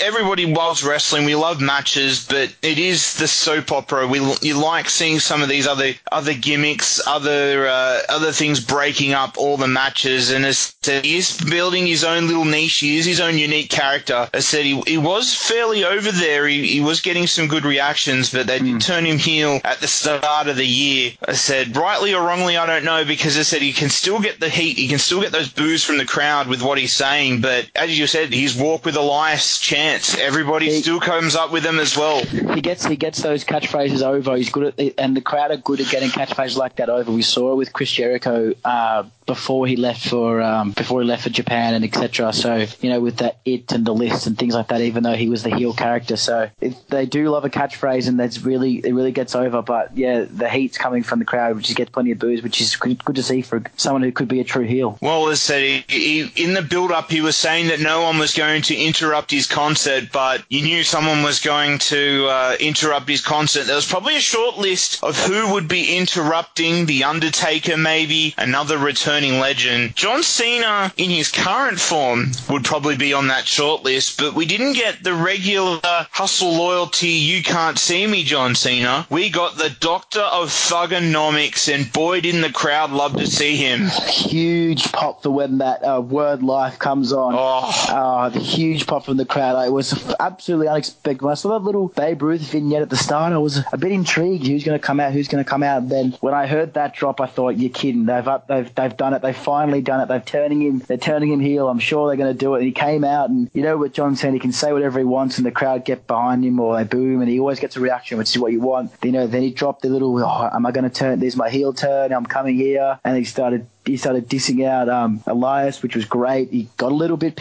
Everybody loves wrestling. We love matches, but it is the soap opera. You like seeing some of these other gimmicks, other things breaking up all the matches. And as I said, he is building his own little niche. He is his own unique character. As I said, he was fairly over there. He was getting some good reactions, but they did turn him heel at the start of the year. I said, rightly or wrongly, I don't know, because I said he can still get the heat, he can still get those boos from the crowd with what he's saying, but as you said, his walk with Elias chants, everybody still comes up with him as well. He gets those catchphrases over. He's good at it, and the crowd are good at getting catchphrases like that over. We saw it with Chris Jericho before he left for Japan and etc. So, you know, with that it and the list and things like that, even though he was the heel character, so they do love a catchphrase, and that's really, it really gets over. But yeah, the heat's coming from the crowd, which is get plenty of boos, which is good to see for someone who could be a true heel. Well, as I said, in the build-up, he was saying that no one was going to interrupt his concert, but you knew someone was going to interrupt his concert. There was probably a short list of who would be interrupting. The Undertaker, maybe another returning legend. John Cena, in his current form, would probably be on that short list, but we didn't get the regular hustle, loyalty, you can't see me, John Cena. We got the Doctor of Thugonomics, and boy, didn't the crowd love to see him. Huge pop for when that Word Life comes on. The huge pop from the crowd. It was absolutely unexpected. When I saw that little Babe Ruth vignette at the start, I was a bit intrigued. Who's going to come out? And then when I heard that drop, I thought, you're kidding. They've done it. They've finally done it. They're turning him heel. I'm sure they're going to do it. And he came out, and you know what John said, he can say whatever he wants, and the crowd get behind him or they boo him, and he always gets a reaction, which is what you want. You know, then he dropped the little, am I going to turn? There's my heel turn. I'm coming here. And he started dissing out Elias, which was great. He got a little bit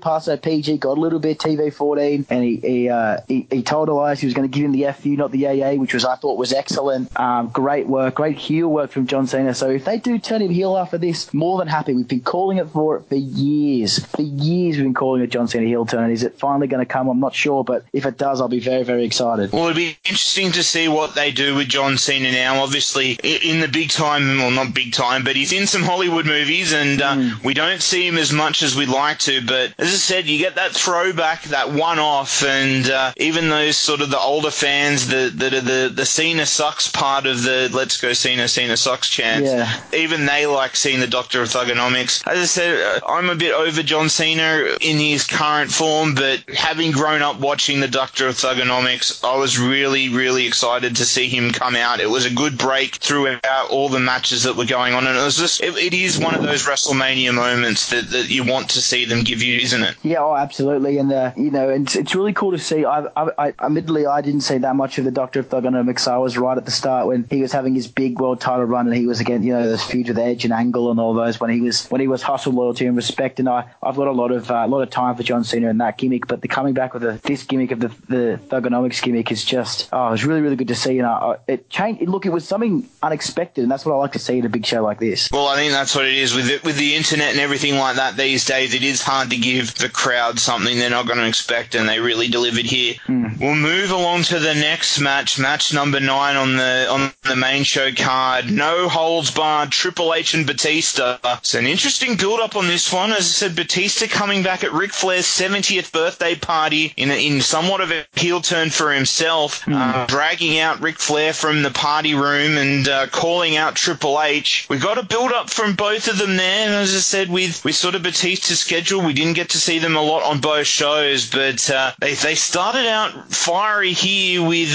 past that PG, got a little bit TV-14, and he told Elias he was going to give him the FU, not the AA, which was, I thought, was excellent. Great work, great heel work from John Cena. So if they do turn him heel after this, more than happy. We've been calling it for it for years. For years we've been calling it John Cena heel turn. Is it finally going to come? I'm not sure, but if it does, I'll be very, very excited. Well, it'll be interesting to see what they do with John Cena now. Obviously, in the big time, well, not big time, but he's in some Hollywood movies, and we don't see him as much as we'd like to. But as I said, you get that throwback, that one-off, and even those sort of the older fans that are the Cena sucks part of the let's go Cena, Cena sucks chant, even they like seeing the Doctor of Thugonomics. As I said, I'm a bit over John Cena in his current form, but having grown up watching the Doctor of Thugonomics, I was really, really excited to see him come out. It was a good break throughout all the matches that were going on, and it is one of those WrestleMania moments that you want to see them give you, isn't it? Yeah, oh, absolutely, and it's really cool to see. Admittedly, I didn't see that much of the Doctor of Thugonomics, so I was right at the start when he was having his big world title run, and he was again, this feud with Edge and Angle and all those when he was hustle, loyalty, and respect. And I've got a lot of time for John Cena and that gimmick, but the coming back with this gimmick of the Thugonomics gimmick is just it was really, really good to see, and it changed. Look, it was something unexpected, and that's what I like to see in a big show like this. Well, I think that's what it is with the internet and everything like that these days. It is hard to give the crowd something they're not going to expect, and they really delivered here. We'll move along to the next match number 9 on the main show card. No holds barred, Triple H and Batista. It's an interesting build-up on this one. As I said, Batista coming back at Ric Flair's 70th birthday party in somewhat of a heel turn for himself, dragging out Ric Flair from the party room and calling out Triple H. We got a build-up from both of them there, and as I said, with sort of Batista's schedule, we didn't get to see them a lot on both shows, but they started out fiery here with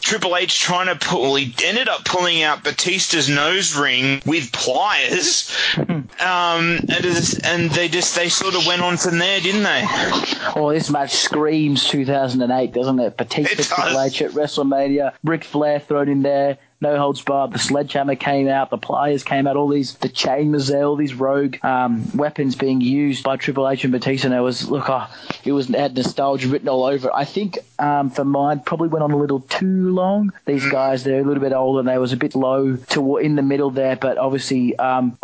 Triple H trying to he ended up pulling out Batista's nose ring with pliers, and they sort of went on from there, didn't they? Oh, this match screams 2008, doesn't it? Batista, Triple H at WrestleMania, Ric Flair thrown in there. No holds barred. The sledgehammer came out. The pliers came out. The chain was there. All these rogue weapons being used by Triple H and Batista. And it had nostalgia written all over it. I think for mine, probably went on a little too long. These guys, they're a little bit older, and they was a bit low in the middle there. But obviously, part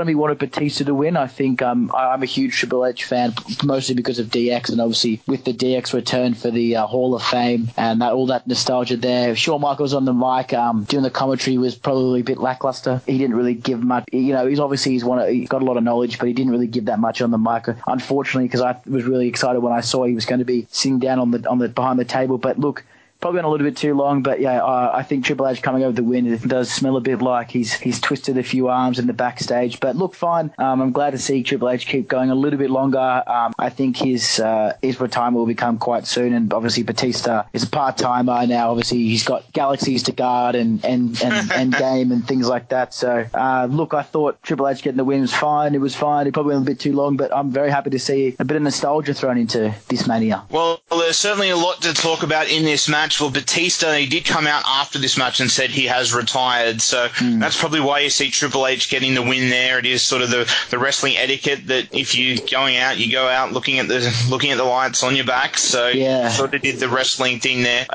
of me wanted Batista to win. I think I'm a huge Triple H fan, mostly because of DX, and obviously with the DX return for the Hall of Fame and all that nostalgia there. Shawn Michaels on the mic. Doing the commentary was probably a bit lackluster. He didn't really give much. He's got a lot of knowledge, but he didn't really give that much on the mic, unfortunately, because I was really excited when I saw he was going to be sitting down on the behind the table. But look, probably went a little bit too long, but yeah, I think Triple H coming over the win, it does smell a bit like he's twisted a few arms in the backstage. But look, fine. I'm glad to see Triple H keep going a little bit longer. I think his retirement will become quite soon, and obviously Batista is a part-timer now. Obviously, he's got galaxies to guard and Endgame and things like that. So, look, I thought Triple H getting the win was fine. It was fine. It probably went a bit too long, but I'm very happy to see a bit of nostalgia thrown into this mania. Well, there's certainly a lot to talk about in this match. Well, Batista, he did come out after this match and said he has retired, so that's probably why you see Triple H getting the win there. It is sort of the wrestling etiquette that if you're going out, you go out looking at the lights on your back, so yeah. Sort of did the wrestling thing there.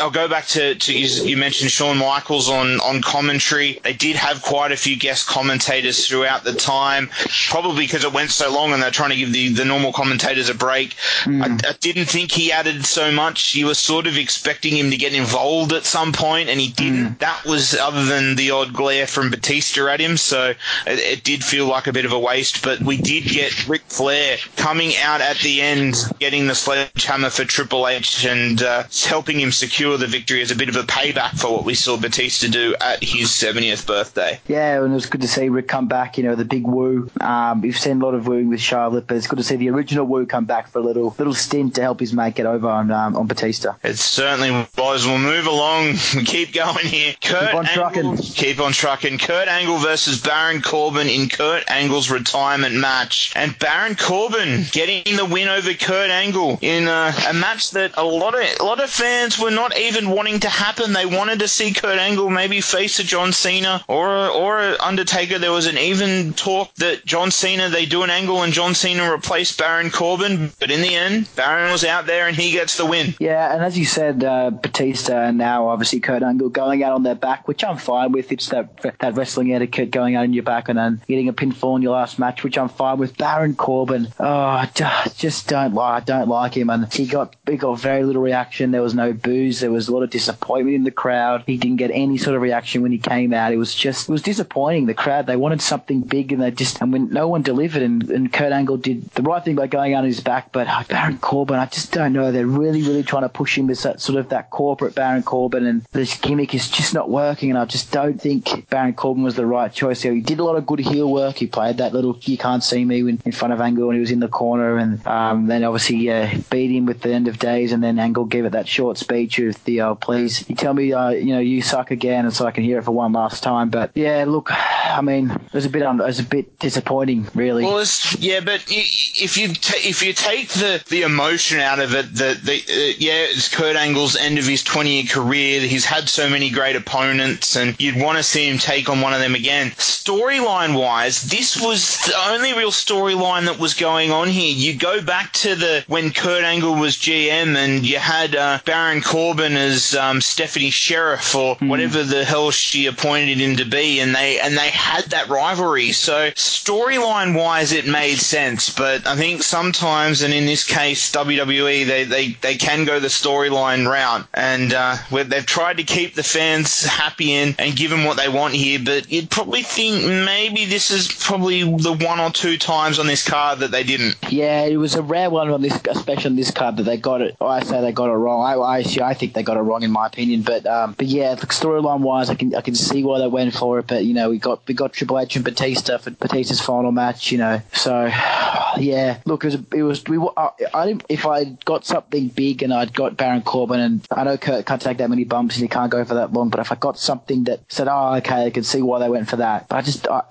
I'll go back to you mentioned Shawn Michaels on commentary. They did have quite a few guest commentators throughout the time, probably because it went so long and they're trying to give the normal commentators a break. I didn't think he added so much. You were sort of expecting him to get involved at some point, and he didn't. That was other than the odd glare from Batista at him, so it did feel like a bit of a waste, but we did get Ric Flair coming out at the end, getting the sledgehammer for Triple H and helping him secure the victory as a bit of a payback for what we saw Batista do at his 70th birthday. Yeah, and it was good to see Rick come back, the big woo. We've seen a lot of wooing with Charlotte, but it's good to see the original woo come back for a little stint to help his mate get over on Batista. Certainly was. We'll move along. We keep going here. Keep on trucking. Kurt Angle versus Baron Corbin in Kurt Angle's retirement match. And Baron Corbin getting the win over Kurt Angle in a match that a lot of fans were not even wanting to happen. They wanted to see Kurt Angle maybe face a John Cena or a Undertaker. There was an even talk that John Cena, they do an angle and John Cena replaced Baron Corbin. But in the end, Baron was out there and he gets the win. Yeah, and as you said, Batista and now obviously Kurt Angle going out on their back, which I'm fine with. It's that wrestling etiquette, going out on your back and then getting a pinfall in your last match, which I'm fine with. Baron Corbin, I don't like him, and he got very little reaction. There was no boos. There was a lot of disappointment in the crowd. He didn't get any sort of reaction when he came out. It was disappointing. The crowd, they wanted something big, and when no one delivered, and Kurt Angle did the right thing by going out on his back, but Baron Corbin, I just don't know. They're really, really trying to push him as that sort of that corporate Baron Corbin, and this gimmick is just not working, and I just don't think Baron Corbin was the right choice here. He did a lot of good heel work. He played that little "you can't see me" in front of Angle when he was in the corner, and then obviously beat him with the End of Days, and then Angle gave it that short speech with the "please, you tell me you suck again, and so I can hear it for one last time." But yeah, look, I mean, it was a bit disappointing, really. Well, but if you take the emotion out of it, it's Kurt Angle's end of his 20-year career. He's had so many great opponents, and you'd want to see him take on one of them again. Storyline-wise, this was the only real storyline that was going on here. You go back to when Kurt Angle was GM, and you had Baron Corbin as Stephanie Sheriff or whatever the hell she appointed him to be, and they had that rivalry. So storyline-wise, it made sense, but I think sometimes, and in this case, WWE, they can go the storyline route, and they've tried to keep the fans happy and give them what they want here, but you'd probably think maybe this is probably the one or two times on this card that they didn't. Yeah, it was a rare one on this, especially on this card, that they got it. I say they got it wrong. I think they got it wrong in my opinion, but yeah, storyline-wise, I can see why they went for it, but we got Triple H and Batista for Batista's final match, so yeah, look, if I got something big and I'd got Baron Corbin, and I know Kurt can't take that many bumps and he can't go for that long, but if I got something that said, oh, okay, I can see why they went for that, but I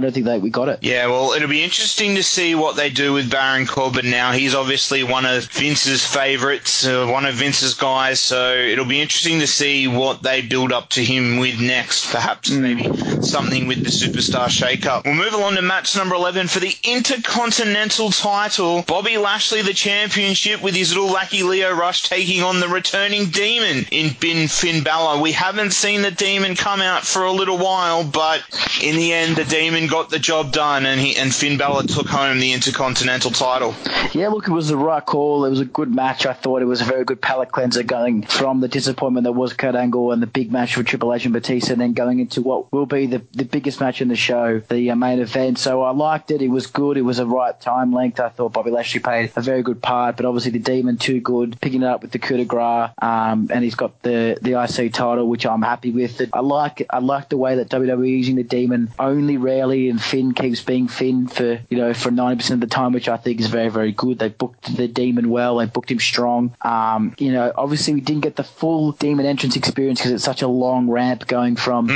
don't think we got it. Yeah, well, it'll be interesting to see what they do with Baron Corbin now. He's obviously one of Vince's favourites, one of Vince's guys, so it'll be interesting to see what they build up to him with next, perhaps maybe something with the Superstar Shake-Up. We'll move along to match number 11 for the Intercontinental title. Bobby Lashley, the championship, with his little lackey Leo Rush taking on the returning demon in Finn Balor. We haven't seen the demon come out for a little while, but in the end, the demon got the job done, and Finn Balor took home the Intercontinental title. Yeah, look, it was the right call. It was a good match. I thought it was a very good palate cleanser, going from the disappointment that was Kurt Angle and the big match with Triple H and Batista, and then going into what will be the biggest match in the show, the main event. So I liked it. It was good. It was a right time length. I thought Bobby Lashley played a very good part, but obviously the demon too good, picking it up with the coup de grace, and he's got the IC title, which I'm happy with. I like the way that WWE is using the demon only rarely, and Finn keeps being Finn for 90% of the time, which I think is very, very good. They booked the demon well. They booked him strong. Obviously we didn't get the full demon entrance experience because it's such a long ramp going from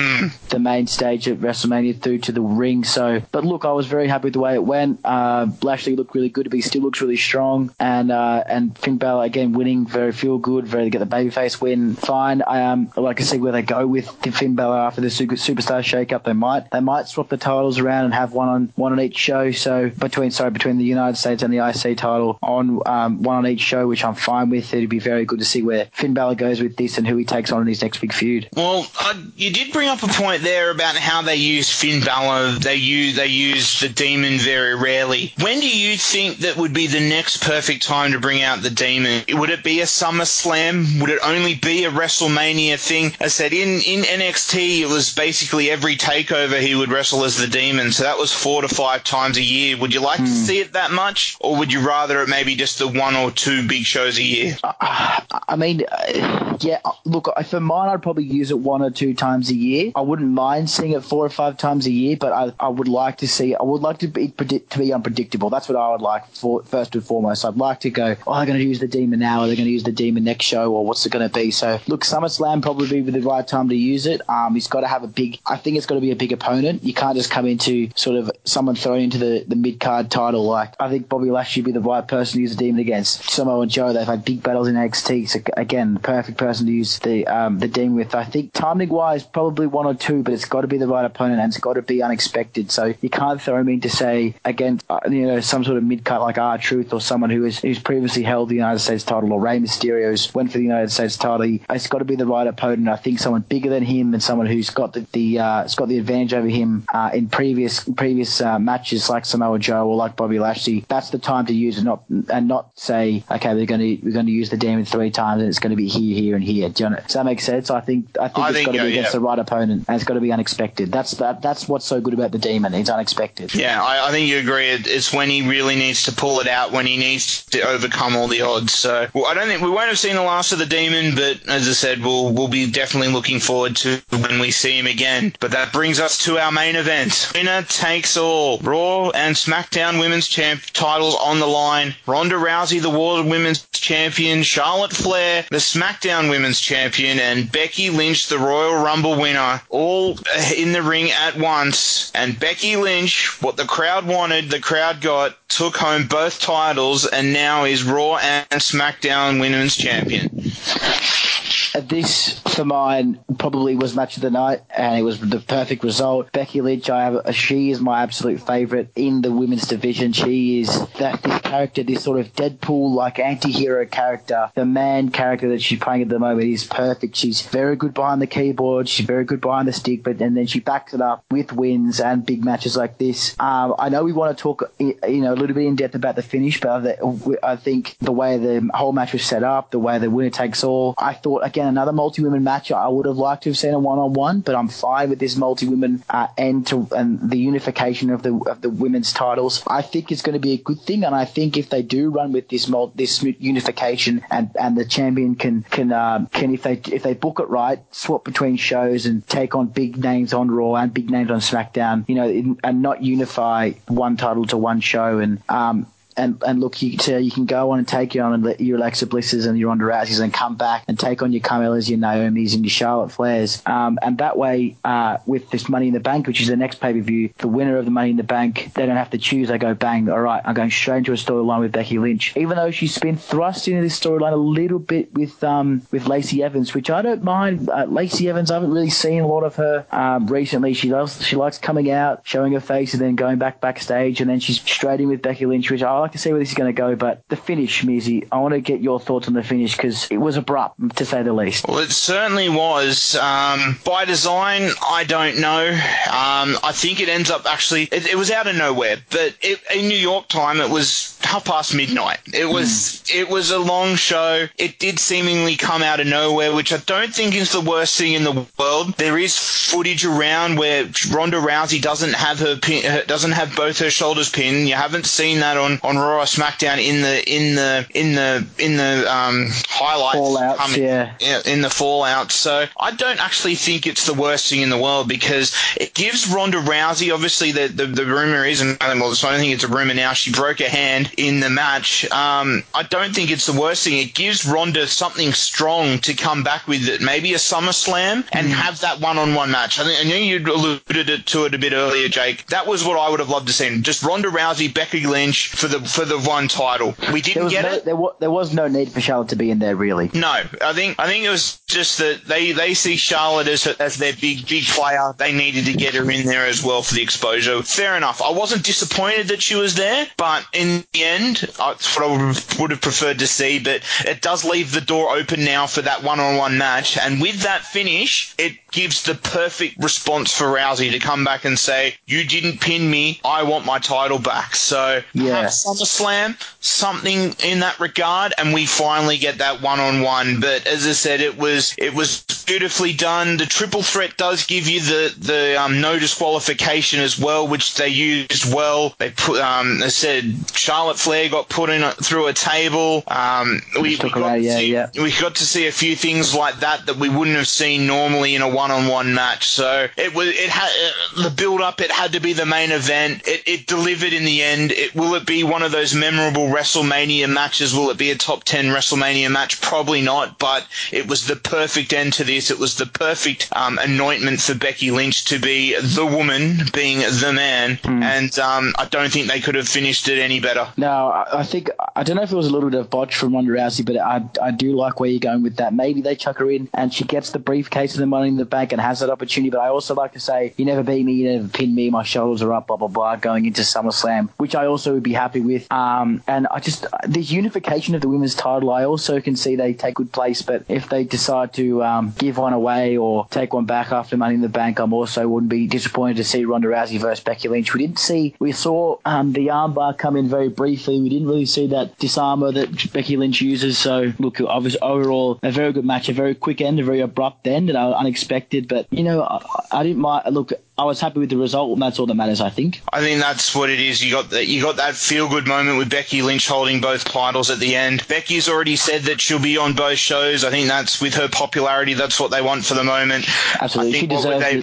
the main stage at WrestleMania through to the ring. So, but look, I was very happy with the way it went. Lashley looked really good, but he still looks really strong. And Finn Balor again winning, very feel good, very to get the babyface win. Fine. I like to see where they go with Finn Balor after the Superstar Shake-Up. They might swap the titles around and have one on each show. So between the United States and the IC title on one on each show, which I'm fine with. It'd be very good to see where Finn Balor goes with this and who he takes on in his next big feud. Well, you did bring up a point there about how they use Finn Balor. They use the demon very rarely. When do you think that would be the next perfect time to bring out the demon? Would it be a SummerSlam? Would it only be a WrestleMania thing? As I said, in NXT, it was basically every takeover he would wrestle as the demon, so that was 4 to 5 times a year. Would you like to see it that much, or would you rather it maybe just the one or two big shows a year? For mine, I'd probably use it 1 or 2 times a year. I wouldn't mind seeing it 4 or 5 times a year, but I would like to see. I would like to be unpredictable. That's what I would like for, first and foremost. I'd like to go, oh, they're going to use the demon now, or they're going to use the demon next show, or what's it going to be? So look, SummerSlam probably be the right time to use it. He's got to have it's got to be a big opponent. You can't just come into sort of someone thrown into the mid card title. Like, I think Bobby Lashley would be the right person to use the demon against. Samoa Joe, they've had big battles in NXT, so again, the perfect person to use the demon with. I think timing wise, probably 1 or 2, but it's got to be the right opponent and it's got to be unexpected. So you can't throw him into, say, against some sort of mid-cut like R-Truth or someone who's previously held the United States title, or Rey Mysterio's went for the United States title. It's got to be the right opponent. I think someone bigger than him and someone who's got it's got the advantage over him in previous matches, like Samoa Joe or like Bobby Lashley. That's the time to use, and not say, okay, we're going to use the demon 3 times and it's going to be here and here. Do you know? Does that make sense? I think it's got to be against the right opponent, and it's got to be unexpected. That's what's so good about the demon. It's unexpected. Yeah, I think you agree. It's when he really needs to pull it out, when he needs to overcome all the odds. So I don't think we won't have seen the last of the demon, but as I said, we'll be definitely looking forward to when we see him again. But that brings us to our main event. Winner takes all. Raw and SmackDown Women's Champ titles on the line. Ronda Rousey, the Raw Women's Champion. Charlotte Flair, the SmackDown Women's Champion, and Becky Lynch, the Royal Rumble winner, all in the ring at once. And Becky Lynch, what the crowd wanted, the crowd got, took home both titles, and now is Raw and SmackDown Women's Champion. This, for mine, probably was match of the night, and it was the perfect result. Becky Lynch, she is my absolute favourite in the women's division. She is this character, this sort of Deadpool-like anti-hero character. The man character that she's playing at the moment is perfect. She's very good behind the keyboard. She's very good behind the stick, and then she backs it up with wins and big matches like this. I know we want to talk, a little bit in depth about the finish, but I think the way the whole match was set up, the way the winner takes all, I thought, again, another multi-women match. I would have liked to have seen a one-on-one, but I'm fine with this multi-women and the unification of the women's titles. I think it's going to be a good thing, and I think if they do run with this unification and the champion can if they book it right, swap between shows and take on big names on Raw and big names on SmackDown, and not unify one title to one show And look, you can go on and take your Alexa Blisses and your Ronda Rouseys and come back and take on your Carmellas, your Naomis, and your Charlotte Flairs. And that way, with this Money in the Bank, which is the next pay-per-view, the winner of the Money in the Bank, they don't have to choose. They go, bang, all right, I'm going straight into a storyline with Becky Lynch. Even though she's been thrust into this storyline a little bit with Lacey Evans, which I don't mind. Lacey Evans, I haven't really seen a lot of her recently. She likes coming out, showing her face, and then going backstage, and then she's straight in with Becky Lynch, which I like to see where this is going to go. But the finish, Mizzy, I want to get your thoughts on the finish, because it was abrupt, to say the least. Well, it certainly was. By design, I don't know. I think it ends up actually, it was out of nowhere, but in New York time, it was 12:30 midnight. It was a long show. It did seemingly come out of nowhere, which I don't think is the worst thing in the world. There is footage around where Ronda Rousey doesn't have both her shoulders pinned. You haven't seen that on Raw or SmackDown in the highlights, fallouts, in the fallout. So I don't actually think it's the worst thing in the world, because it gives Ronda Rousey, obviously the rumor is, and well, so I don't think it's a rumor now, she broke her hand in the match. I don't think it's the worst thing. It gives Ronda something strong to come back with, it maybe a SummerSlam, and have that one-on-one match. I think you alluded to it a bit earlier, Jake. That was what I would have loved to see. Just Ronda Rousey, Becky Lynch for the one title. We didn't get it. There was no need for Charlotte to be in there, really. No, I think it was just that they see Charlotte as their big player. They needed to get her in there as well for the exposure. Fair enough. I wasn't disappointed that she was there, but in the end, that's what I would have preferred to see. But it does leave the door open now for that one-on-one match, and with that finish, it gives the perfect response for Rousey to come back and say, "You didn't pin me. I want my title back." So yeah. SummerSlam, something in that regard, and we finally get that one-on-one. But as I said, it was beautifully done. The triple threat does give you the no disqualification as well, which they used well. They put, I said, Charlotte Flair got put in through a table. We got to see a few things like that we wouldn't have seen normally in a one-on-one match. So it had the build-up. It had to be the main event. It delivered in the end. Will it be one of those memorable WrestleMania matches? Will it be a top 10 WrestleMania match? Probably not. But it was the perfect end to the this, it was the perfect anointment for Becky Lynch to be the woman being the man, and I don't think they could have finished it any better. No, I think, I don't know if it was a little bit of botch from Ronda Rousey, but I do like where you're going with that. Maybe they chuck her in and she gets the briefcase of the Money in the Bank and has that opportunity, but I also like to say, you never beat me, you never pinned me, my shoulders are up, blah, blah, blah, going into SummerSlam, which I also would be happy with. And I just, the unification of the women's title, I also can see they take good place, but if they decide to give one away or take one back after Money in the Bank, I also wouldn't be disappointed to see Ronda Rousey versus Becky Lynch. We saw the armbar come in very briefly. We didn't really see that disarmer that Becky Lynch uses. So look, obviously overall a very good match, a very quick end, a very abrupt end, and unexpected. But you know, I didn't mind. Look, I was happy with the result, and that's all that matters, I think. I think that's what it is. You got that feel-good moment with Becky Lynch holding both titles at the end. Becky's already said that she'll be on both shows. I think that's, with her popularity, that's what they want for the moment. Absolutely.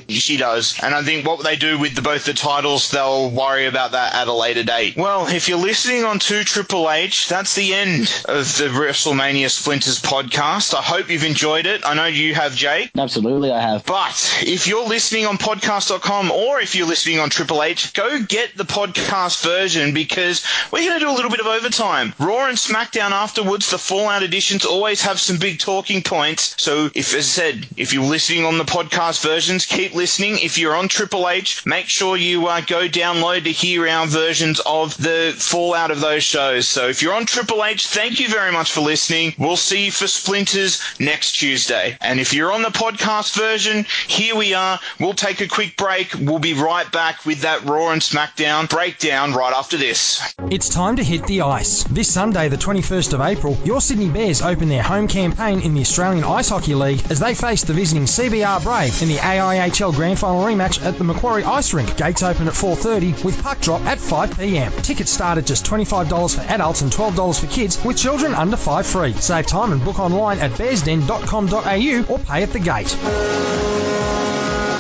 She does. And I think what they do with both the titles, they'll worry about that at a later date. Well, if you're listening on to Triple H, that's the end of the WrestleMania Splinters podcast. I hope you've enjoyed it. I know you have, Jake. Absolutely, I have. But if you're listening on podcast.com, or if you're listening on Triple H, go get the podcast version, because we're going to do a little bit of overtime. Raw and SmackDown afterwards, the Fallout editions always have some big talking points. So, as I said, if you're listening on the podcast versions, keep listening. If you're on Triple H, make sure you go download to hear our versions of the Fallout of those shows. So if you're on Triple H, thank you very much for listening. We'll see you for Splinters next Tuesday. And if you're on the podcast version, here we are. We'll take a quick break. We'll be right back with that Raw and SmackDown breakdown right after this. It's time to hit the ice. This Sunday, the 21st of April, your Sydney Bears open their home campaign in the Australian Ice Hockey League as they face the visiting CBR Brave in the AIHL Grand Final rematch at the Macquarie Ice Rink. Gates open at 4:30 with puck drop at 5pm. Tickets start at just $25 for adults and $12 for kids, with children under 5 free. Save time and book online at bearsden.com.au or pay at the gate.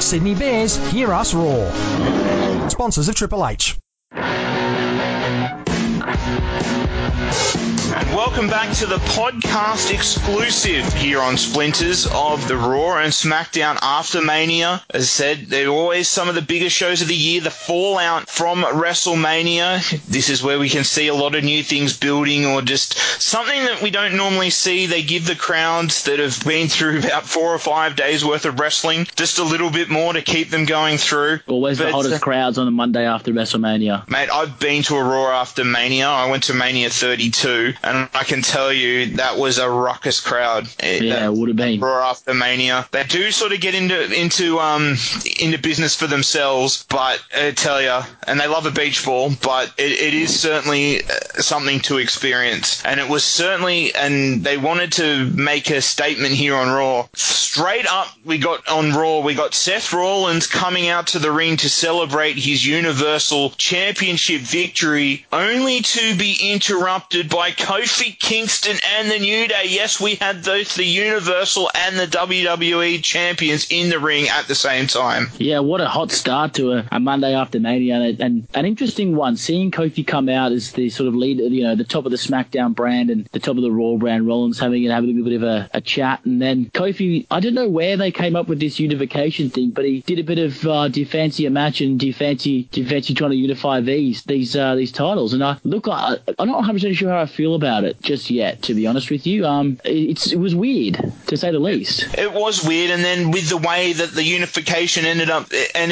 Sydney Bears, hear us roar. Sponsors of Triple H. And welcome back to the podcast exclusive here on Splinters of the Raw and SmackDown After Mania. As I said, they're always some of the biggest shows of the year, the fallout from WrestleMania. This is where we can see a lot of new things building, or just something that we don't normally see. They give the crowds that have been through about 4 or 5 days worth of wrestling just a little bit more to keep them going through. Always the hottest crowds on a Monday after WrestleMania. Mate, I've been to a Raw after Mania. I went to Mania 32, and I can tell you that was a raucous crowd. It would have been. Raw after Mania. They do sort of get into business for themselves, but I tell you, and they love a beach ball, but it is certainly something to experience. And it was certainly, and they wanted to make a statement here on Raw. Straight up, we got Seth Rollins coming out to the ring to celebrate his Universal Championship victory, only to be interrupted by Kofi Kingston and the New Day. Yes, we had both the Universal and the WWE champions in the ring at the same time. Yeah, what a hot start to a Monday after Mania, and an interesting one. Seeing Kofi come out as the sort of leader, you know, the top of the SmackDown brand and the top of the Raw brand, Rollins having a little bit of a chat, and then Kofi, I don't know where they came up with this unification thing, but he did a bit of do you fancy a match, and do you fancy trying to unify these titles, and I'm not 100% sure how I feel about it just yet, to be honest with you. It was weird, to say the least. It was weird, and then with the way that the unification ended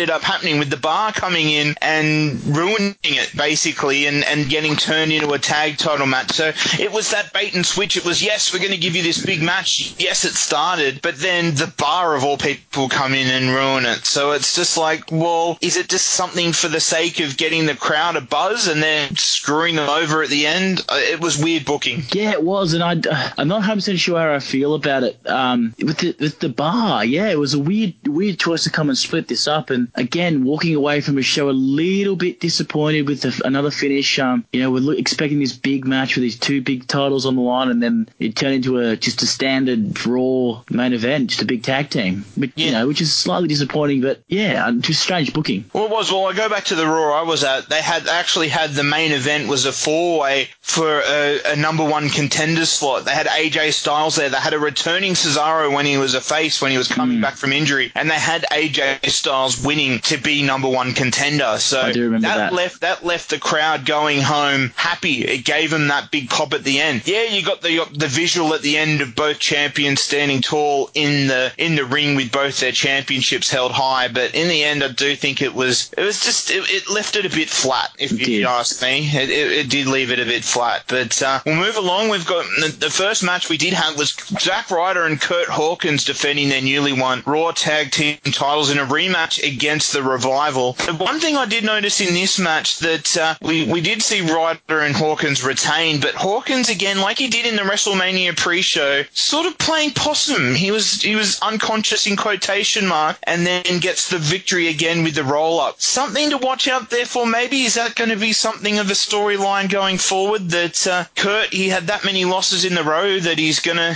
up happening, with the Bar coming in and ruining it, basically, and getting turned into a tag title match. So it was that bait and switch. It was, yes, we're going to give you this big match. Yes, it started, but then the Bar, of all people, come in and ruin it. So it's just like, well, is it just something for the sake of getting the crowd a buzz and then screwing them over at the end? It was weird booking. Yeah, it was, and I'm not 100% sure how I feel about it. With the Bar, yeah, it was a weird choice to come and split this up, and again, walking away from a show a little bit disappointed with another finish. We're expecting this big match with these two big titles on the line, and then it turned into just a standard Raw main event, just a big tag team, but, which is slightly disappointing, but yeah, just strange booking. Well, it was. Well, I go back to the Raw I was at. They had the main event was a four-way for another number one contender slot. They had AJ Styles there. They had a returning Cesaro when he was a face, when he was coming back from injury. And they had AJ Styles winning to be number one contender. So I do remember that. That left the crowd going home happy. It gave them that big pop at the end. Yeah, you got the visual at the end of both champions standing tall in the ring with both their championships held high. But in the end, I do think it was just left it a bit flat, if you ask me. It did leave it a bit flat. But we'll move along. We've got the first match we did have was Zack Ryder and Curt Hawkins defending their newly won Raw Tag Team titles in a rematch against The Revival. The one thing I did notice in this match that we did see Ryder and Hawkins retain, but Hawkins again, like he did in the WrestleMania pre-show, sort of playing possum. He was unconscious in quotation mark, and then gets the victory again with the roll-up. Something to watch out there for. Maybe is that going to be something of a storyline going forward, that Curt, he had that many losses in the row that he's gonna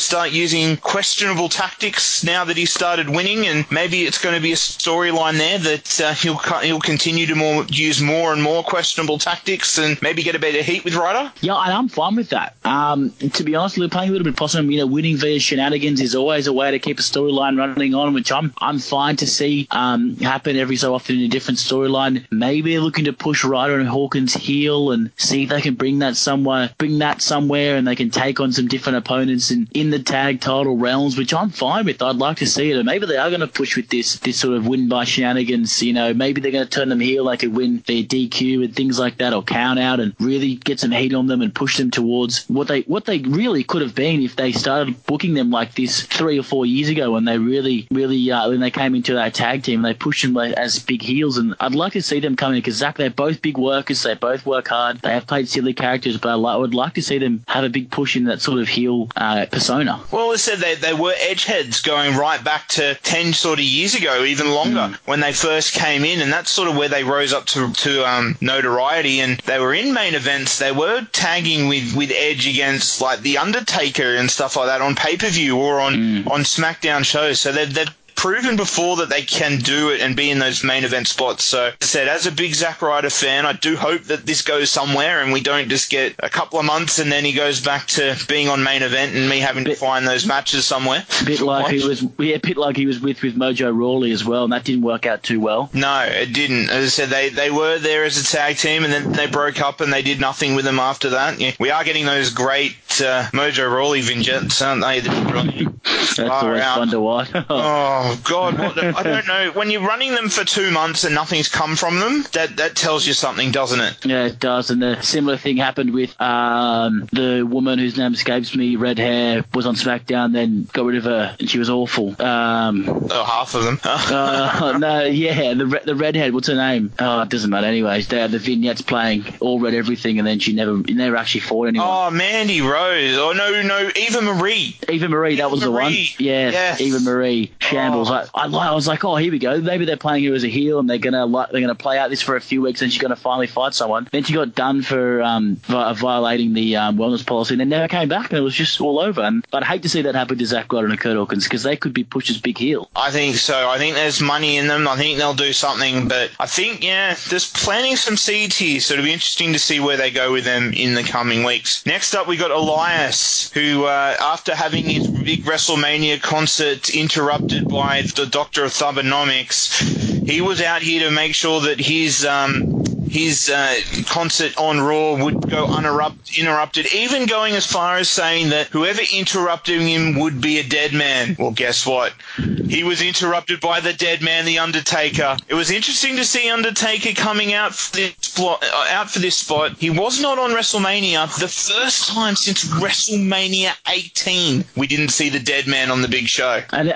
start using questionable tactics now that he started winning, and maybe it's going to be a storyline there that he'll continue to use more and more questionable tactics and maybe get a bit of heat with Ryder. Yeah, and I'm fine with that. To be honest, playing a little bit possum, winning via shenanigans is always a way to keep a storyline running on, which I'm fine to see happen every so often in a different storyline. Maybe they're looking to push Ryder and Hawkins heel and see if they can bring that somewhere, and they can take on some different opponents in the tag title realms, which I'm fine with. I'd like to see it. And maybe they are going to push with this sort of win by shenanigans. Maybe they're going to turn them heel. They could win their DQ and things like that, or count out, and really get some heat on them and push them towards what they really could have been if they started booking them like this 3 or 4 years ago, when they really when they came into that tag team and they pushed them as big heels. And I'd like to see them come in, because Zach, they're both big workers. They both work hard. They have played silly characters, but I would like to see them have a big push in that sort of heel persona. Well, as I said, they were edgeheads going right back to 10 sort of years ago, even longer, when they first came in, and that's sort of where they rose up to notoriety, and they were in main events. They were tagging with Edge against, like, The Undertaker and stuff like that on pay-per-view or on SmackDown shows. So they've proven before that they can do it and be in those main event spots. So, as I said, as a big Zack Ryder fan, I do hope that this goes somewhere and we don't just get a couple of months and then he goes back to being on main event and me having to find those matches somewhere. A bit like he was with Mojo Rawley as well, and that didn't work out too well. No, it didn't. As I said, they were there as a tag team, and then they broke up and they did nothing with them after that. Yeah, we are getting those great Mojo Rawley vignettes, aren't they? That's always fun to watch. Oh, God, I don't know. When you're running them for 2 months and nothing's come from them, that tells you something, doesn't it? Yeah, it does. And the similar thing happened with the woman whose name escapes me, red hair, was on SmackDown, then got rid of her, and she was awful. Half of them. The redhead, what's her name? Oh, it doesn't matter. Anyways, they had the vignettes playing, all red everything, and then she never actually fought anyone. Oh, Mandy Rose. Oh, no, Eva Marie. Eva Marie, that was the one. Yeah, yes. Eva Marie. Shambles. Oh. I was like, oh, here we go. Maybe they're playing her as a heel, and they're gonna play out this for a few weeks, and she's gonna finally fight someone. Then she got done for violating the wellness policy, and then never came back, and it was just all over. But I hate to see that happen to Zack Ryder and Curt Hawkins, because they could be pushed as big heel. I think so. I think there's money in them. I think they'll do something, but I think there's planting some seeds here, so it'll be interesting to see where they go with them in the coming weeks. Next up, we got Elias, who after having his big WrestleMania concert interrupted by the Doctor of Thubonomics, he was out here to make sure that his concert on Raw would go uninterrupted, even going as far as saying that whoever interrupted him would be a dead man. Well, guess what? He was interrupted by the dead man, The Undertaker. It was interesting to see Undertaker coming out for this spot. He was not on WrestleMania. The first time since WrestleMania 18 we didn't see the dead man on the big show. And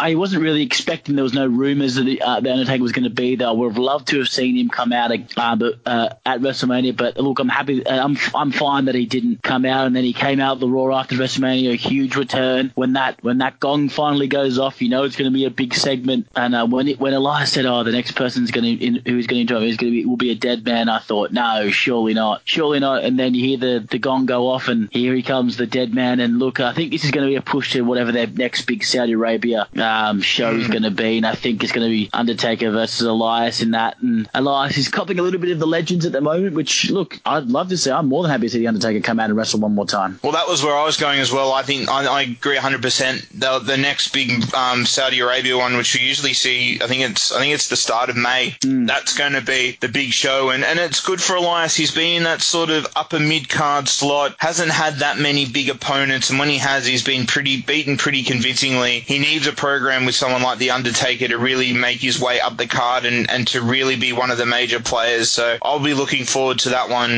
I wasn't really expecting, there was no rumours that The Undertaker was going to be there. I would have loved to have seen him come out at WrestleMania, but look, I'm happy. I'm fine that he didn't come out, and then he came out the Raw after WrestleMania, a huge return. When that gong finally goes off, it's going to be a big segment. And when Elias said, "Oh, the next person's going to who's going to interrupt me will be a dead man," I thought, "No, surely not." And then you hear the gong go off, and here he comes, the dead man. And look, I think this is going to be a push to whatever their next big Saudi Arabia show is going to be, and I think it's going to be Undertaker versus Elias in that. And Elias is copping a little bit of the legends at the moment, which, look, I'd love to see. I'm more than happy to see The Undertaker come out and wrestle one more time. Well, that was where I was going as well. I think I agree 100%. The next big Saudi Arabia one, which we usually see, I think it's the start of May. Mm. That's going to be the big show, and it's good for Elias. He's been in that sort of upper mid-card slot, hasn't had that many big opponents, and when he has, he's been beaten pretty convincingly. He needs a program with someone like The Undertaker to really make his way up the card and to really be one of the major players. So I'll be looking forward to that one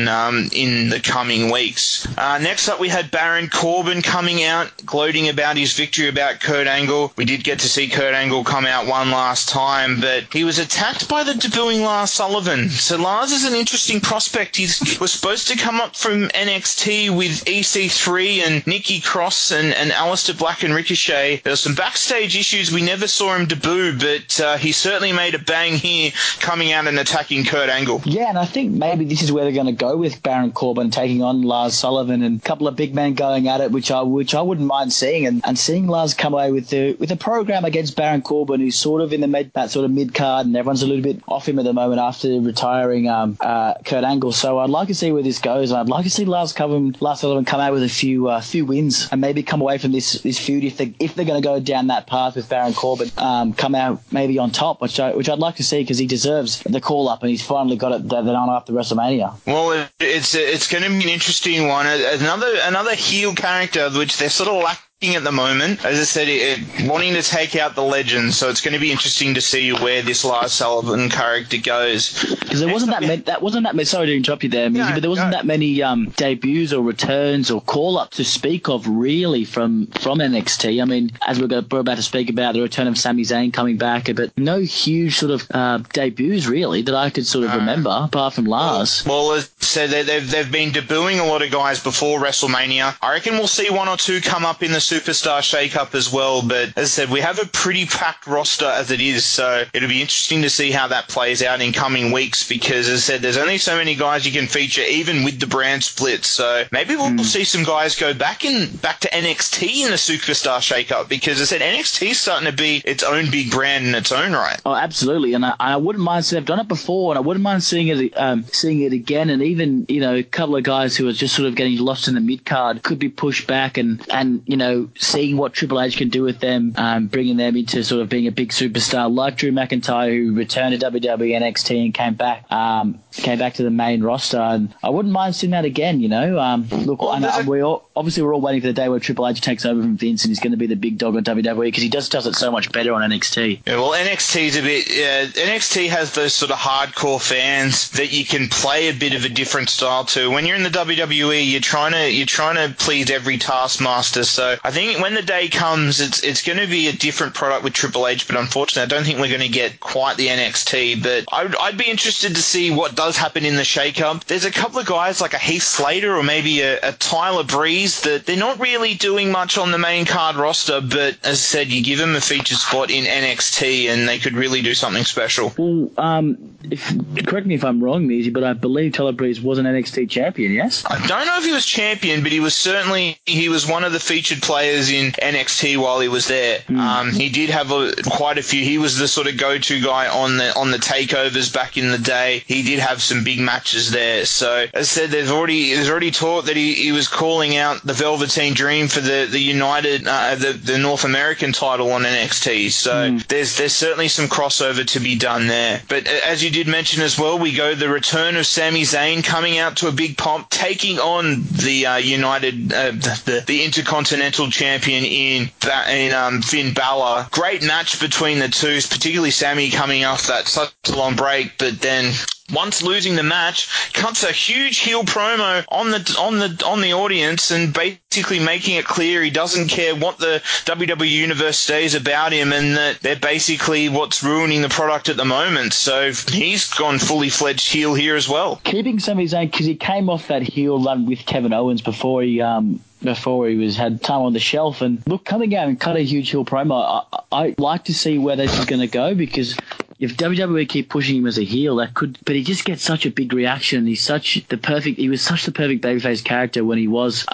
in the coming weeks. Next up, we had Baron Corbin coming out, gloating about his victory about Kurt Angle. We did get to see Kurt Angle come out one last time, but he was attacked by the debuting Lars Sullivan. So Lars is an interesting prospect. He was supposed to come up from NXT with EC3 and Nikki Cross and Aleister Black and Ricochet. There were some backstage issues. We never saw him debut, but he certainly made a bang here, coming out and attacking Kurt Angle. Yeah, and I think maybe this is where they're going to go with Baron Corbin taking on Lars Sullivan and a couple of big men going at it, which I wouldn't mind seeing, and seeing Lars come away with a program against Baron Corbin, who's sort of in the mid card, and everyone's a little bit off him at the moment after retiring Kurt Angle. So I'd like to see where this goes, and I'd like to see Lars Sullivan come out with a few wins and maybe come away from this feud if they're going to go down that path with Baron Corbin, come out maybe on top, which I'd like to see, because he deserves the call up, and he's finally got it the night after WrestleMania. Well, it's going to be an interesting one. Another heel character, which they're sort of lacking at the moment, as I said, wanting to take out the legends. So it's going to be interesting to see where this Lars Sullivan character goes. Because there wasn't that many. Sorry to interrupt you there, Mizzy, but there wasn't that many debuts or returns or call-ups to speak of, really, from NXT. I mean, as we're about to speak about the return of Sami Zayn coming back, but no huge sort of debuts really that I could sort of remember, apart from Lars. Well, as I said, they've been debuting a lot of guys before WrestleMania. I reckon we'll see one or two come up in the Superstar shake-up as well, but as I said, we have a pretty packed roster as it is, so it'll be interesting to see how that plays out in coming weeks, because as I said, there's only so many guys you can feature, even with the brand split, so maybe we'll see some guys go back to NXT in the Superstar shake-up, because as I said, NXT's starting to be its own big brand in its own right. Oh, absolutely, and I wouldn't mind seeing, I've done it before, and I wouldn't mind seeing it again, and even, you know, a couple of guys who are just sort of getting lost in the mid-card could be pushed back, and you know, seeing what Triple H can do with them, bringing them into sort of being a big superstar like Drew McIntyre, who returned to WWE NXT and came back to the main roster, and I wouldn't mind seeing that again, you know. We're all waiting for the day where Triple H takes over from Vince and he's going to be the big dog on WWE, because he just does it so much better on NXT. Yeah, well, NXT has those sort of hardcore fans that you can play a bit of a different style to. When you're in the WWE, you're trying to please every taskmaster, so I think when the day comes, it's going to be a different product with Triple H, but unfortunately, I don't think we're going to get quite the NXT, but I'd be interested to see what does happen in the shake-up. There's a couple of guys like a Heath Slater or maybe a Tyler Breeze that they're not really doing much on the main card roster, but as I said, you give them a featured spot in NXT and they could really do something special. Well, correct me if I'm wrong, Mizzy, but I believe Tyler Breeze was an NXT champion, yes? I don't know if he was champion, but he was one of the featured players in NXT while he was there. He did have quite a few. He was the sort of go-to guy on the takeovers back in the day. He did have some big matches there. So as I said, there's already talk that he was calling out the Velveteen Dream for the United the North American title on NXT. So there's certainly some crossover to be done there. But as you did mention as well, we go the return of Sami Zayn coming out to a big pomp, taking on the United, the Intercontinental Champion in Finn Balor. Great match between the two, particularly Sammy coming off that such a long break, but then once losing the match, cuts a huge heel promo on the audience and basically making it clear he doesn't care what the WWE universe says about him, and that they're basically what's ruining the product at the moment. So he's gone fully fledged heel here as well. Keeping Sami Zayn, because he came off that heel run with Kevin Owens before he had time on the shelf, and look, coming out and cut a huge heel promo. I'd like to see where this is going to go, because if WWE keep pushing him as a heel, that could. But he just gets such a big reaction. He's such the perfect. He was such the perfect babyface character when he was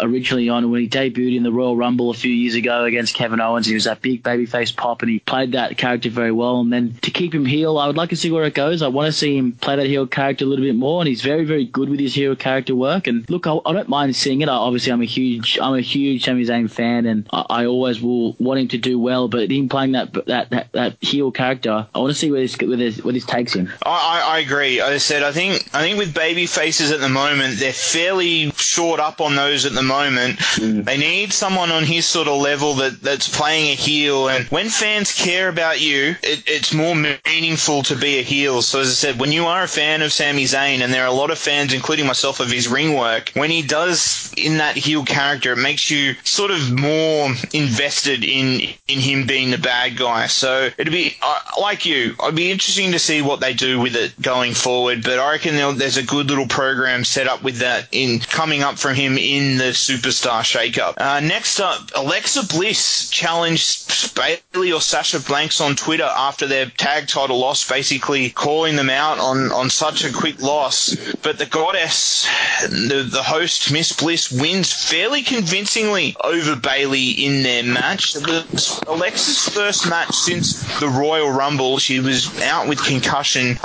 originally on, when he debuted in the Royal Rumble a few years ago against Kevin Owens. He was that big babyface pop, and he played that character very well. And then to keep him heel, I would like to see where it goes. I want to see him play that heel character a little bit more, and he's very, very good with his heel character work. And look, I don't mind seeing it. Obviously, I'm a huge Sami Zayn fan, and I always will want him to do well. But him playing that heel character, I want to see where this takes him. I agree. As I said, I think with baby faces at the moment, they're fairly short up on those at the moment. Mm. They need someone on his sort of level that's playing a heel. And when fans care about you, it's more meaningful to be a heel. So as I said, when you are a fan of Sami Zayn, and there are a lot of fans, including myself, of his ring work, when he does in that heel character, it makes you sort of more invested in him being the bad guy. So it'd be like you. It'd be interesting to see what they do with it going forward. But I reckon there's a good little program set up with that in coming up from him in the Superstar Shakeup. Next up, Alexa Bliss challenged Bayley or Sasha Banks on Twitter after their tag title loss, basically calling them out on such a quick loss. But the goddess, the host, Miss Bliss, wins fairly convincingly over Bayley in their match. It was Alexa's first match since the Royal Rumble. She was out with concussion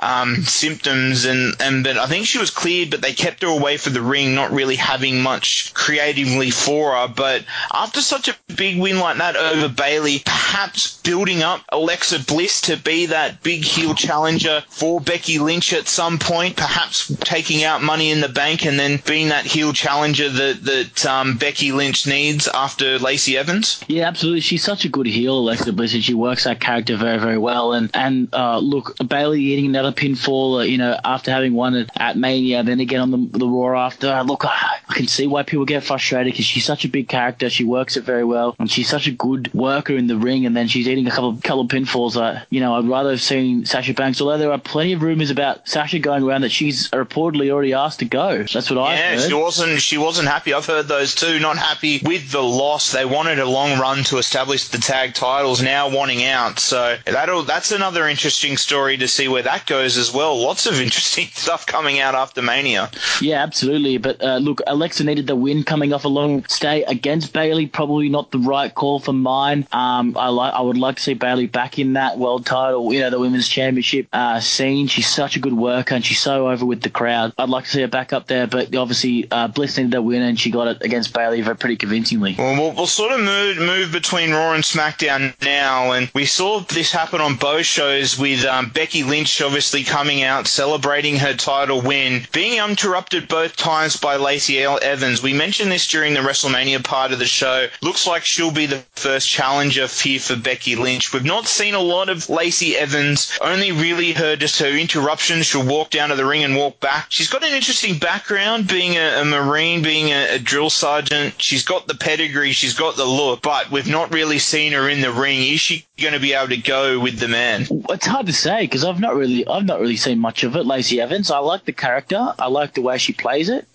symptoms, and but I think she was cleared, but they kept her away for the ring, not really having much creatively for her. But after such a big win like that over Bayley, perhaps building up Alexa Bliss to be that big heel challenger for Becky Lynch at some point, perhaps taking out Money in the Bank and then being that heel challenger that Becky Lynch needs after Lacey Evans? Yeah, absolutely. She's such a good heel, Alexa Bliss, and she works that character very, very well. And look, Bayley eating another pinfall, after having won at Mania, then again on the Raw after. Look, I can see why people get frustrated, because she's such a big character. She works it very well, and she's such a good worker in the ring, and then she's eating a couple of pinfalls. I'd rather have seen Sasha Banks, although there are plenty of rumors about Sasha going around that she's reportedly already asked to go. That's what I've heard. Yeah, she wasn't happy. I've heard those too, not happy with the loss. They wanted a long run to establish the tag titles, now wanting out. So that's another interesting story to see where that goes as well. Lots of interesting stuff coming out after Mania. Yeah, absolutely. But look, Alexa needed the win coming off a long stay against Bayley. Probably not the right call for mine. I would like to see Bayley back in that world title, the women's championship scene. She's such a good worker, and she's so over with the crowd. I'd like to see her back up there, but obviously Bliss needed that win, and she got it against Bayley very pretty convincingly. Well, we'll sort of move between Raw and SmackDown now, and we saw this happen on both shows with Becky Lynch obviously coming out, celebrating her title win, being interrupted both times by Lacey Evans. We mentioned this during the WrestleMania part of the show. Looks like she'll be the first challenger here for Becky Lynch. We've not seen a lot of Lacey Evans, only really heard just her interruptions. She'll walk down to the ring and walk back. She's got an interesting background, being a Marine, being a drill sergeant. She's got the pedigree, she's got the look, but we've not really seen her in the ring. Is she going to be able to go with the man? It's hard to say, because I've not really seen much of it. Lacey Evans, I like the character, I like the way she plays it.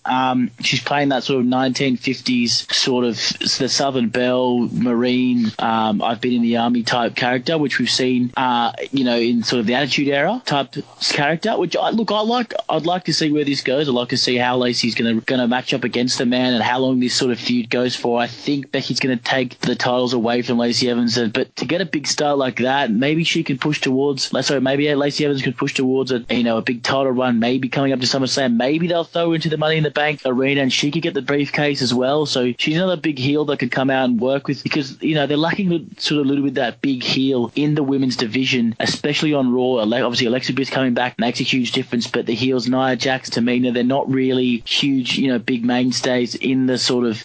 She's playing that sort of 1950s sort of the Southern Belle Marine, I've been in the army type character, which we've seen in sort of the Attitude Era type character, which I'd like to see where this goes. I'd like to see how Lacey's going to match up against the man and how long this sort of feud goes for. I think Becky's going to take the titles away from Lacey Evans, but to get a big star like that, maybe she could push towards. So maybe Lacey Evans could push towards a big title run, maybe coming up to SummerSlam. Maybe they'll throw into the Money in the Bank arena, and she could get the briefcase as well. So she's another big heel that could come out and work with, because they're lacking sort of a little bit that big heel in the women's division, especially on Raw. Obviously, Alexa Bliss coming back makes a huge difference, but the heels Nia Jax, Tamina, they're not really huge, big mainstays in the sort of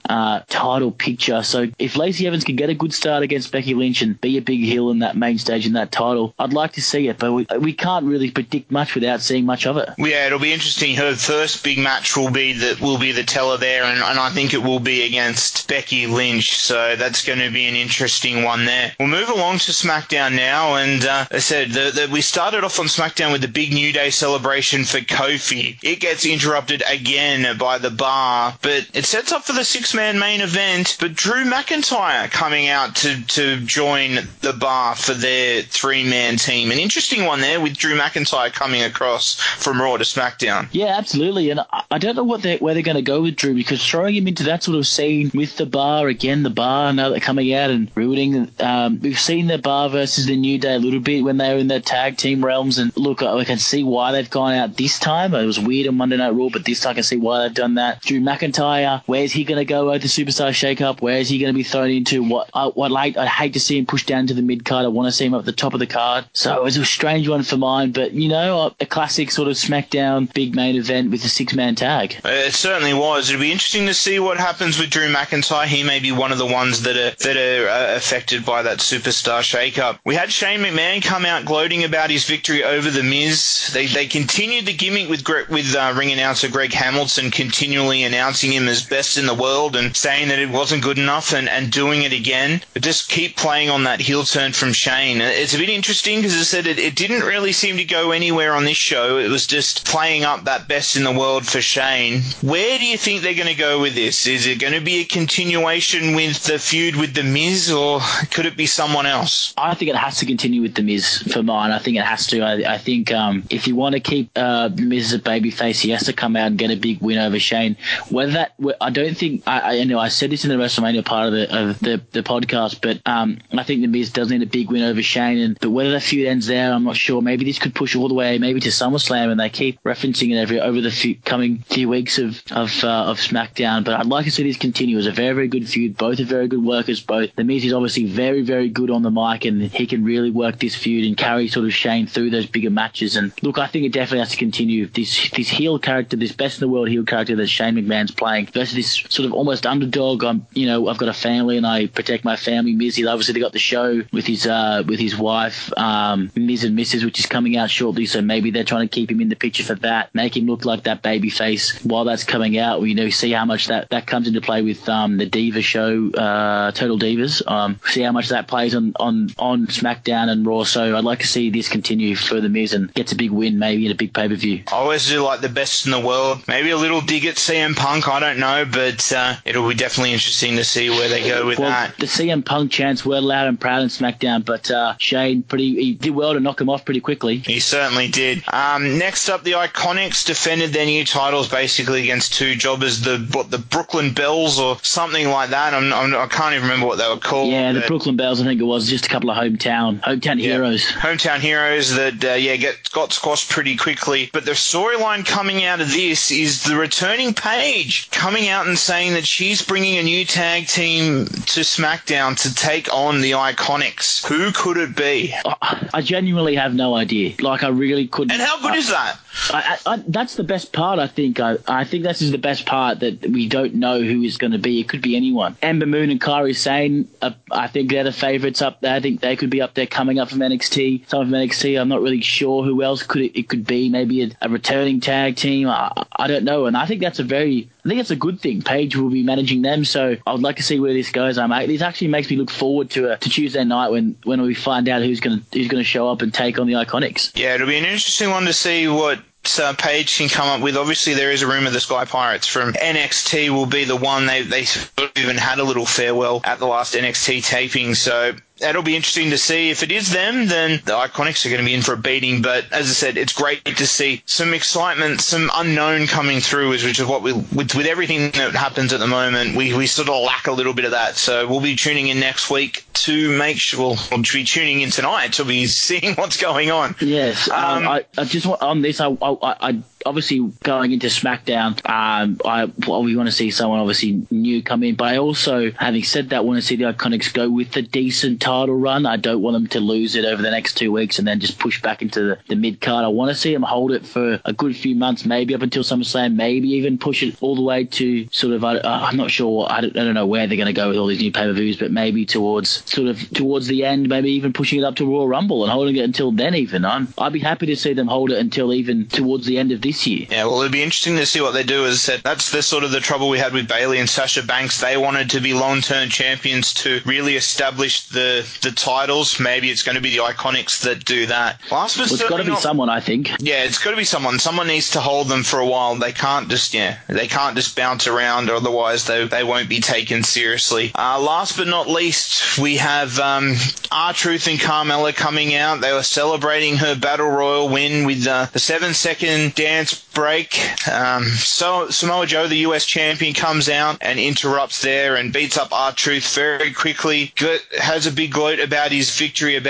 title picture. So if Lacey Evans can get a good start against Becky Lynch and be a big heel in that main stage in that title, I'd like to see it, but we can't really predict much without seeing much of it. Yeah, it'll be interesting. Her first big match will be the Nutella there, and I think it will be against Becky Lynch, so that's going to be an interesting one there. We'll move along to SmackDown now, and I said that we started off on SmackDown with the big New Day celebration for Kofi. It gets interrupted again by the Bar, but it sets up for the six-man main event, but Drew McIntyre coming out to join the Bar for their three-man team. An interesting one there with Drew McIntyre coming across from Raw to SmackDown. Yeah, absolutely, and I don't know where they're going to go with Drew, because throwing him into that sort of scene with the Bar again, the Bar now they're coming out and ruining. We've seen the Bar versus the New Day a little bit when they were in the tag team realms, and look, I can see why they've gone out this time. It was weird on Monday Night Raw, but this time I can see why they've done that. Drew McIntyre, where's he going to go at the Superstar Shake-Up? Where is he going to be thrown into? I hate to see him pushed down to the mid-card. I want to see him up at the top of the card. So it was a strange one for mine, but you know, a classic sort of SmackDown big main event with a six-man tag. It certainly was. It'll be interesting to see what happens with Drew McIntyre. He may be one of the ones that are affected by that Superstar Shake-Up. We had Shane McMahon come out gloating about his victory over The Miz. They continued the gimmick with ring announcer Greg Hamilton continually announcing him as best in the world and saying that it wasn't good enough and doing it again. But just keep playing on that heel turn from Shane. It's a bit interesting because, as I said, it didn't really seem to go anywhere on this show. It was just playing up that best in the world for Shane. Where do you think they're going to go with this? Is it going to be a continuation with the feud with The Miz, or could it be someone else? I think it has to continue with The Miz for mine. I think it has to. I think if you want to keep The Miz as a babyface, he has to come out and get a big win over Shane. Whether that, I don't think, I said this in the WrestleMania part of the podcast, but I think The Miz does need a big win over Shane, but whether the feud ends there, I'm not sure. Maybe this could push all the way maybe to SummerSlam, and they keep referencing it over the coming few weeks of SmackDown. But I'd like to see this continue. It was a very, very good feud. Both are very good workers. Both. The Miz is obviously very, very good on the mic, and he can really work this feud and carry sort of Shane through those bigger matches. And look, I think it definitely has to continue. This heel character, this best in the world heel character that Shane McMahon's playing versus this sort of almost underdog. I've got a family and I protect my family. Miz, obviously they got the show with his wife, Miz and Mrs., which is coming out shortly. So maybe they're trying to keep him in the picture for that, make him look like that baby face while that's coming out. See how much that comes into play with the Diva show, Total Divas. See how much that plays on SmackDown and Raw. So I'd like to see this continue for The Miz and gets a big win maybe in a big pay-per-view. I always do like the best in the world. Maybe a little dig at CM Punk, I don't know, but it'll be definitely interesting to see where they go with that. The CM Punk chants were loud and proud in SmackDown, but Shane, he did well to knock him off pretty quickly. He certainly did. Next up, the Iconics defended their new titles basically against two jobbers, the Brooklyn Bells or something like that. I can't even remember what they were called. Yeah, the Brooklyn Bells, I think it was, just a couple of hometown heroes. Hometown heroes that got squashed pretty quickly. But the storyline coming out of this is the returning Paige coming out and saying that she's bringing a new tag team to SmackDown to take on the Iconics. Who could it be? I genuinely have no idea. I really couldn't. And how good is that? That's the best part, I think. I think this is the best part, that we don't know who is going to be. It could be anyone. Ember Moon and Kairi Sane, I think they're the favourites up there. I think they could be up there coming up from NXT. Some of NXT, I'm not really sure who else it could be. Maybe a returning tag team. I don't know. And I think that's I think it's a good thing. Paige will be managing them, so I'd like to see where this goes. This actually makes me look forward to Tuesday night when we find out who's going to show up and take on the Iconics. Yeah, it'll be an interesting one to see what Paige can come up with. Obviously, there is a rumor the Sky Pirates from NXT will be the one. They even had a little farewell at the last NXT taping, so that'll be interesting to see. If it is them, then the Iconics are going to be in for a beating. But as I said, it's great to see some excitement, some unknown coming through, which is what we, with everything that happens at the moment, we sort of lack a little bit of that. So we'll be tuning in next week to make sure we'll be tuning in tonight to be seeing what's going on. Yes. I just want on this, I obviously going into SmackDown, we want to see someone obviously new come in, but I also, having said that, want to see the Iconics go with a decent title run. I don't want them to lose it over the next 2 weeks and then just push back into the mid-card. I want to see them hold it for a good few months, maybe up until SummerSlam, maybe even push it all the way to sort of, I'm not sure, I don't know where they're going to go with all these new pay-per-views, but maybe towards the end, maybe even pushing it up to Royal Rumble and holding it until then even. I'd be happy to see them hold it until even towards the end of this this year. Yeah, well, it'd be interesting to see what they do. Is that that's the sort of the trouble we had with Bayley and Sasha Banks. They wanted to be long-term champions to really establish the titles. Maybe it's going to be the Iconics that do that. It's got to be someone, I think. Yeah, it's got to be someone. Someone needs to hold them for a while. They can't just bounce around, or otherwise they won't be taken seriously. Last but not least, we have R-Truth and Carmella coming out. They were celebrating her Battle Royal win with the 7-second dance break. So Samoa Joe, the US champion, comes out and interrupts there and beats up R-Truth very quickly. Has a big gloat about his victory over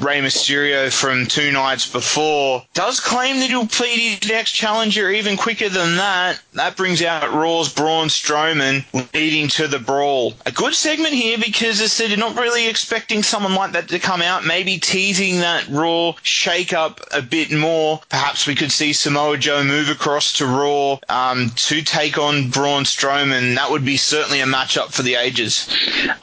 Rey Mysterio from 2 nights before. Does claim that he'll plead his next challenger even quicker than that. That brings out Raw's Braun Strowman, leading to the brawl. A good segment here, because as I said, you're not really expecting someone like that to come out, maybe teasing that Raw shake-up a bit more. Perhaps we could see Samoa Joe move across to Raw to take on Braun Strowman. That would be certainly a matchup for the ages.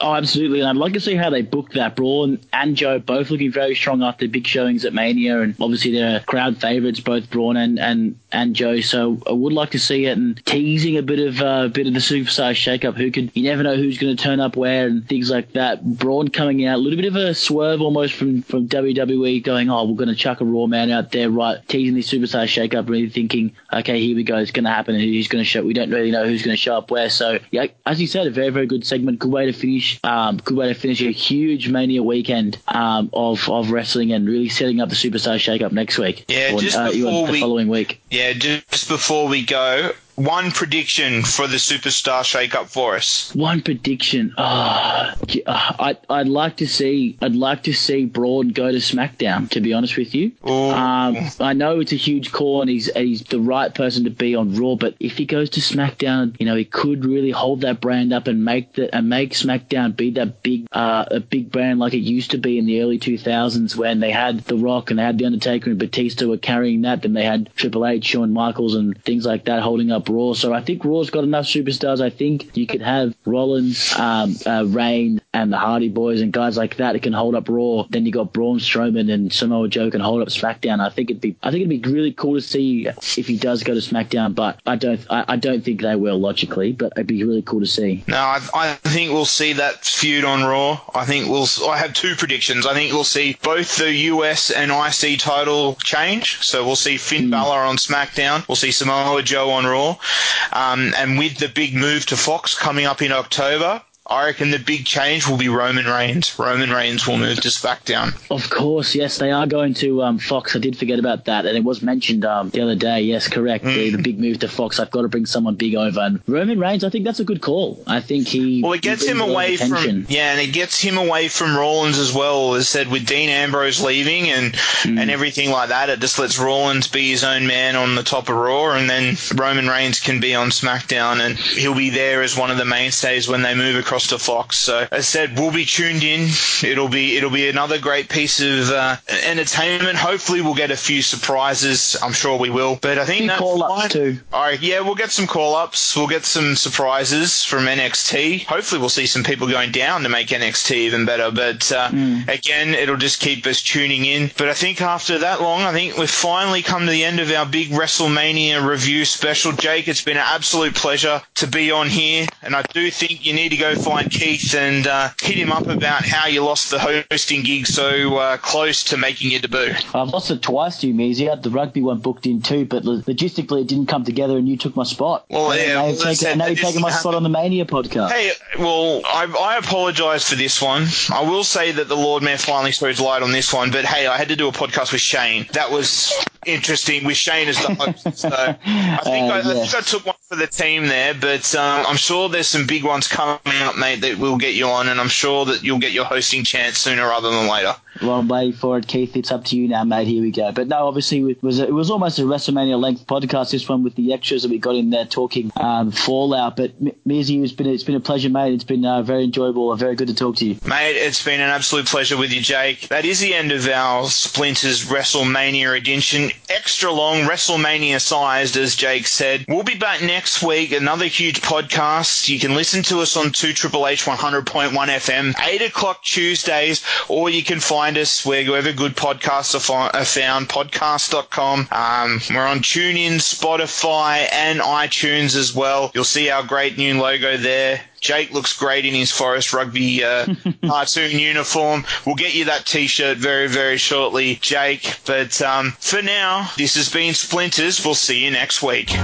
Oh, absolutely. And I'd like to see how they book that. Braun and Joe both looking very strong after big showings at Mania, and obviously they're crowd favourites, both Braun and Joe. So I would like to see it, and teasing a bit of the superstar shake-up. You never know who's going to turn up where and things like that. Braun coming out, a little bit of a swerve almost from WWE, going, oh, we're going to chuck a Raw man out there, right? Teasing the superstar shake-up, really thinking, okay, here we go, it's going to happen, and who's going to show up? We don't really know who's going to show up where. So yeah, as you said, a very, very good segment. Good way to finish. Good way to finish a huge Mania weekend of wrestling, and really setting up the superstar shake-up next week. Yeah, the following week. Yeah, just before we go, one prediction for the superstar shake-up for us. One prediction. I'd like to see Braun go to SmackDown, to be honest with you. I know it's a huge call, and he's the right person to be on Raw, but if he goes to SmackDown, he could really hold that brand up and make SmackDown be that big brand like it used to be in the early 2000s, when they had The Rock and they had The Undertaker and Batista were carrying that. Then they had Triple H, Shawn Michaels and things like that holding up Raw. So I think Raw's got enough superstars. I think you could have Rollins, Reigns and the Hardy Boys and guys like that that can hold up Raw. Then you got Braun Strowman and Samoa Joe can hold up SmackDown. I think it'd be really cool to see if he does go to SmackDown, but I don't think they will logically, but it'd be really cool to see. No, I think we'll see that feud on Raw. I have 2 predictions. I think we'll see both the US and IC title change. So we'll see Finn Balor on SmackDown. We'll see Samoa Joe on Raw. And with the big move to Fox coming up in October, I reckon the big change will be Roman Reigns. Roman Reigns will move to SmackDown. Of course, yes, they are going to Fox. I did forget about that, and it was mentioned the other day. Yes, correct. The big move to Fox. I've got to bring someone big over. And Roman Reigns, I think that's a good call. I think he... Well, it gets him away from... Yeah, and it gets him away from Rollins as well. As said, with Dean Ambrose leaving and everything like that, it just lets Rollins be his own man on the top of Raw, and then Roman Reigns can be on SmackDown, and he'll be there as one of the mainstays when they move across to Fox. So as I said, we'll be tuned in. It'll be another great piece of entertainment. Hopefully we'll get a few surprises. I'm sure we will. But I think call-ups too. All right, yeah, we'll get some call-ups. We'll get some surprises from NXT. Hopefully we'll see some people going down to make NXT even better. But again, it'll just keep us tuning in. But I think after that long, I think we've finally come to the end of our big WrestleMania review special. Jake, it's been an absolute pleasure to be on here, and I do think you need to go find Keith and hit him up about how you lost the hosting gig so close to making your debut. I've lost it twice to you, Meezy. The rugby one booked in too, but logistically it didn't come together and you took my spot. Well, yeah. Now you've taken my spot on the Mania podcast. Hey, well, I apologise for this one. I will say that the Lord Mayor finally throws light on this one, but hey, I had to do a podcast with Shane. That was interesting, with Shane as the host. So I think I took one for the team there, but I'm sure there's some big ones coming up, mate, that we'll get you on, and I'm sure that you'll get your hosting chance sooner rather than later. Well, I'm waiting for it, Keith. It's up to you now, mate. Here we go. But no, obviously it was almost a WrestleMania length podcast, this one, with the extras that we got in there talking Fallout. But Meezy, it's been a pleasure, mate. It's been very enjoyable and very good to talk to you. Mate, it's been an absolute pleasure with you, Jake. That is the end of our Splinters WrestleMania edition. Extra long, WrestleMania sized, as Jake said. We'll be back next week, another huge podcast. You can listen to us on 2 Triple H 100.1 FM, 8 o'clock Tuesdays, or you can find find us wherever good podcasts are found, podcast.com. We're on TuneIn, Spotify, and iTunes as well. You'll see our great new logo there. Jake looks great in his Forest Rugby cartoon uniform. We'll get you that T-shirt very, very shortly, Jake. But for now, this has been Splinters. We'll see you next week.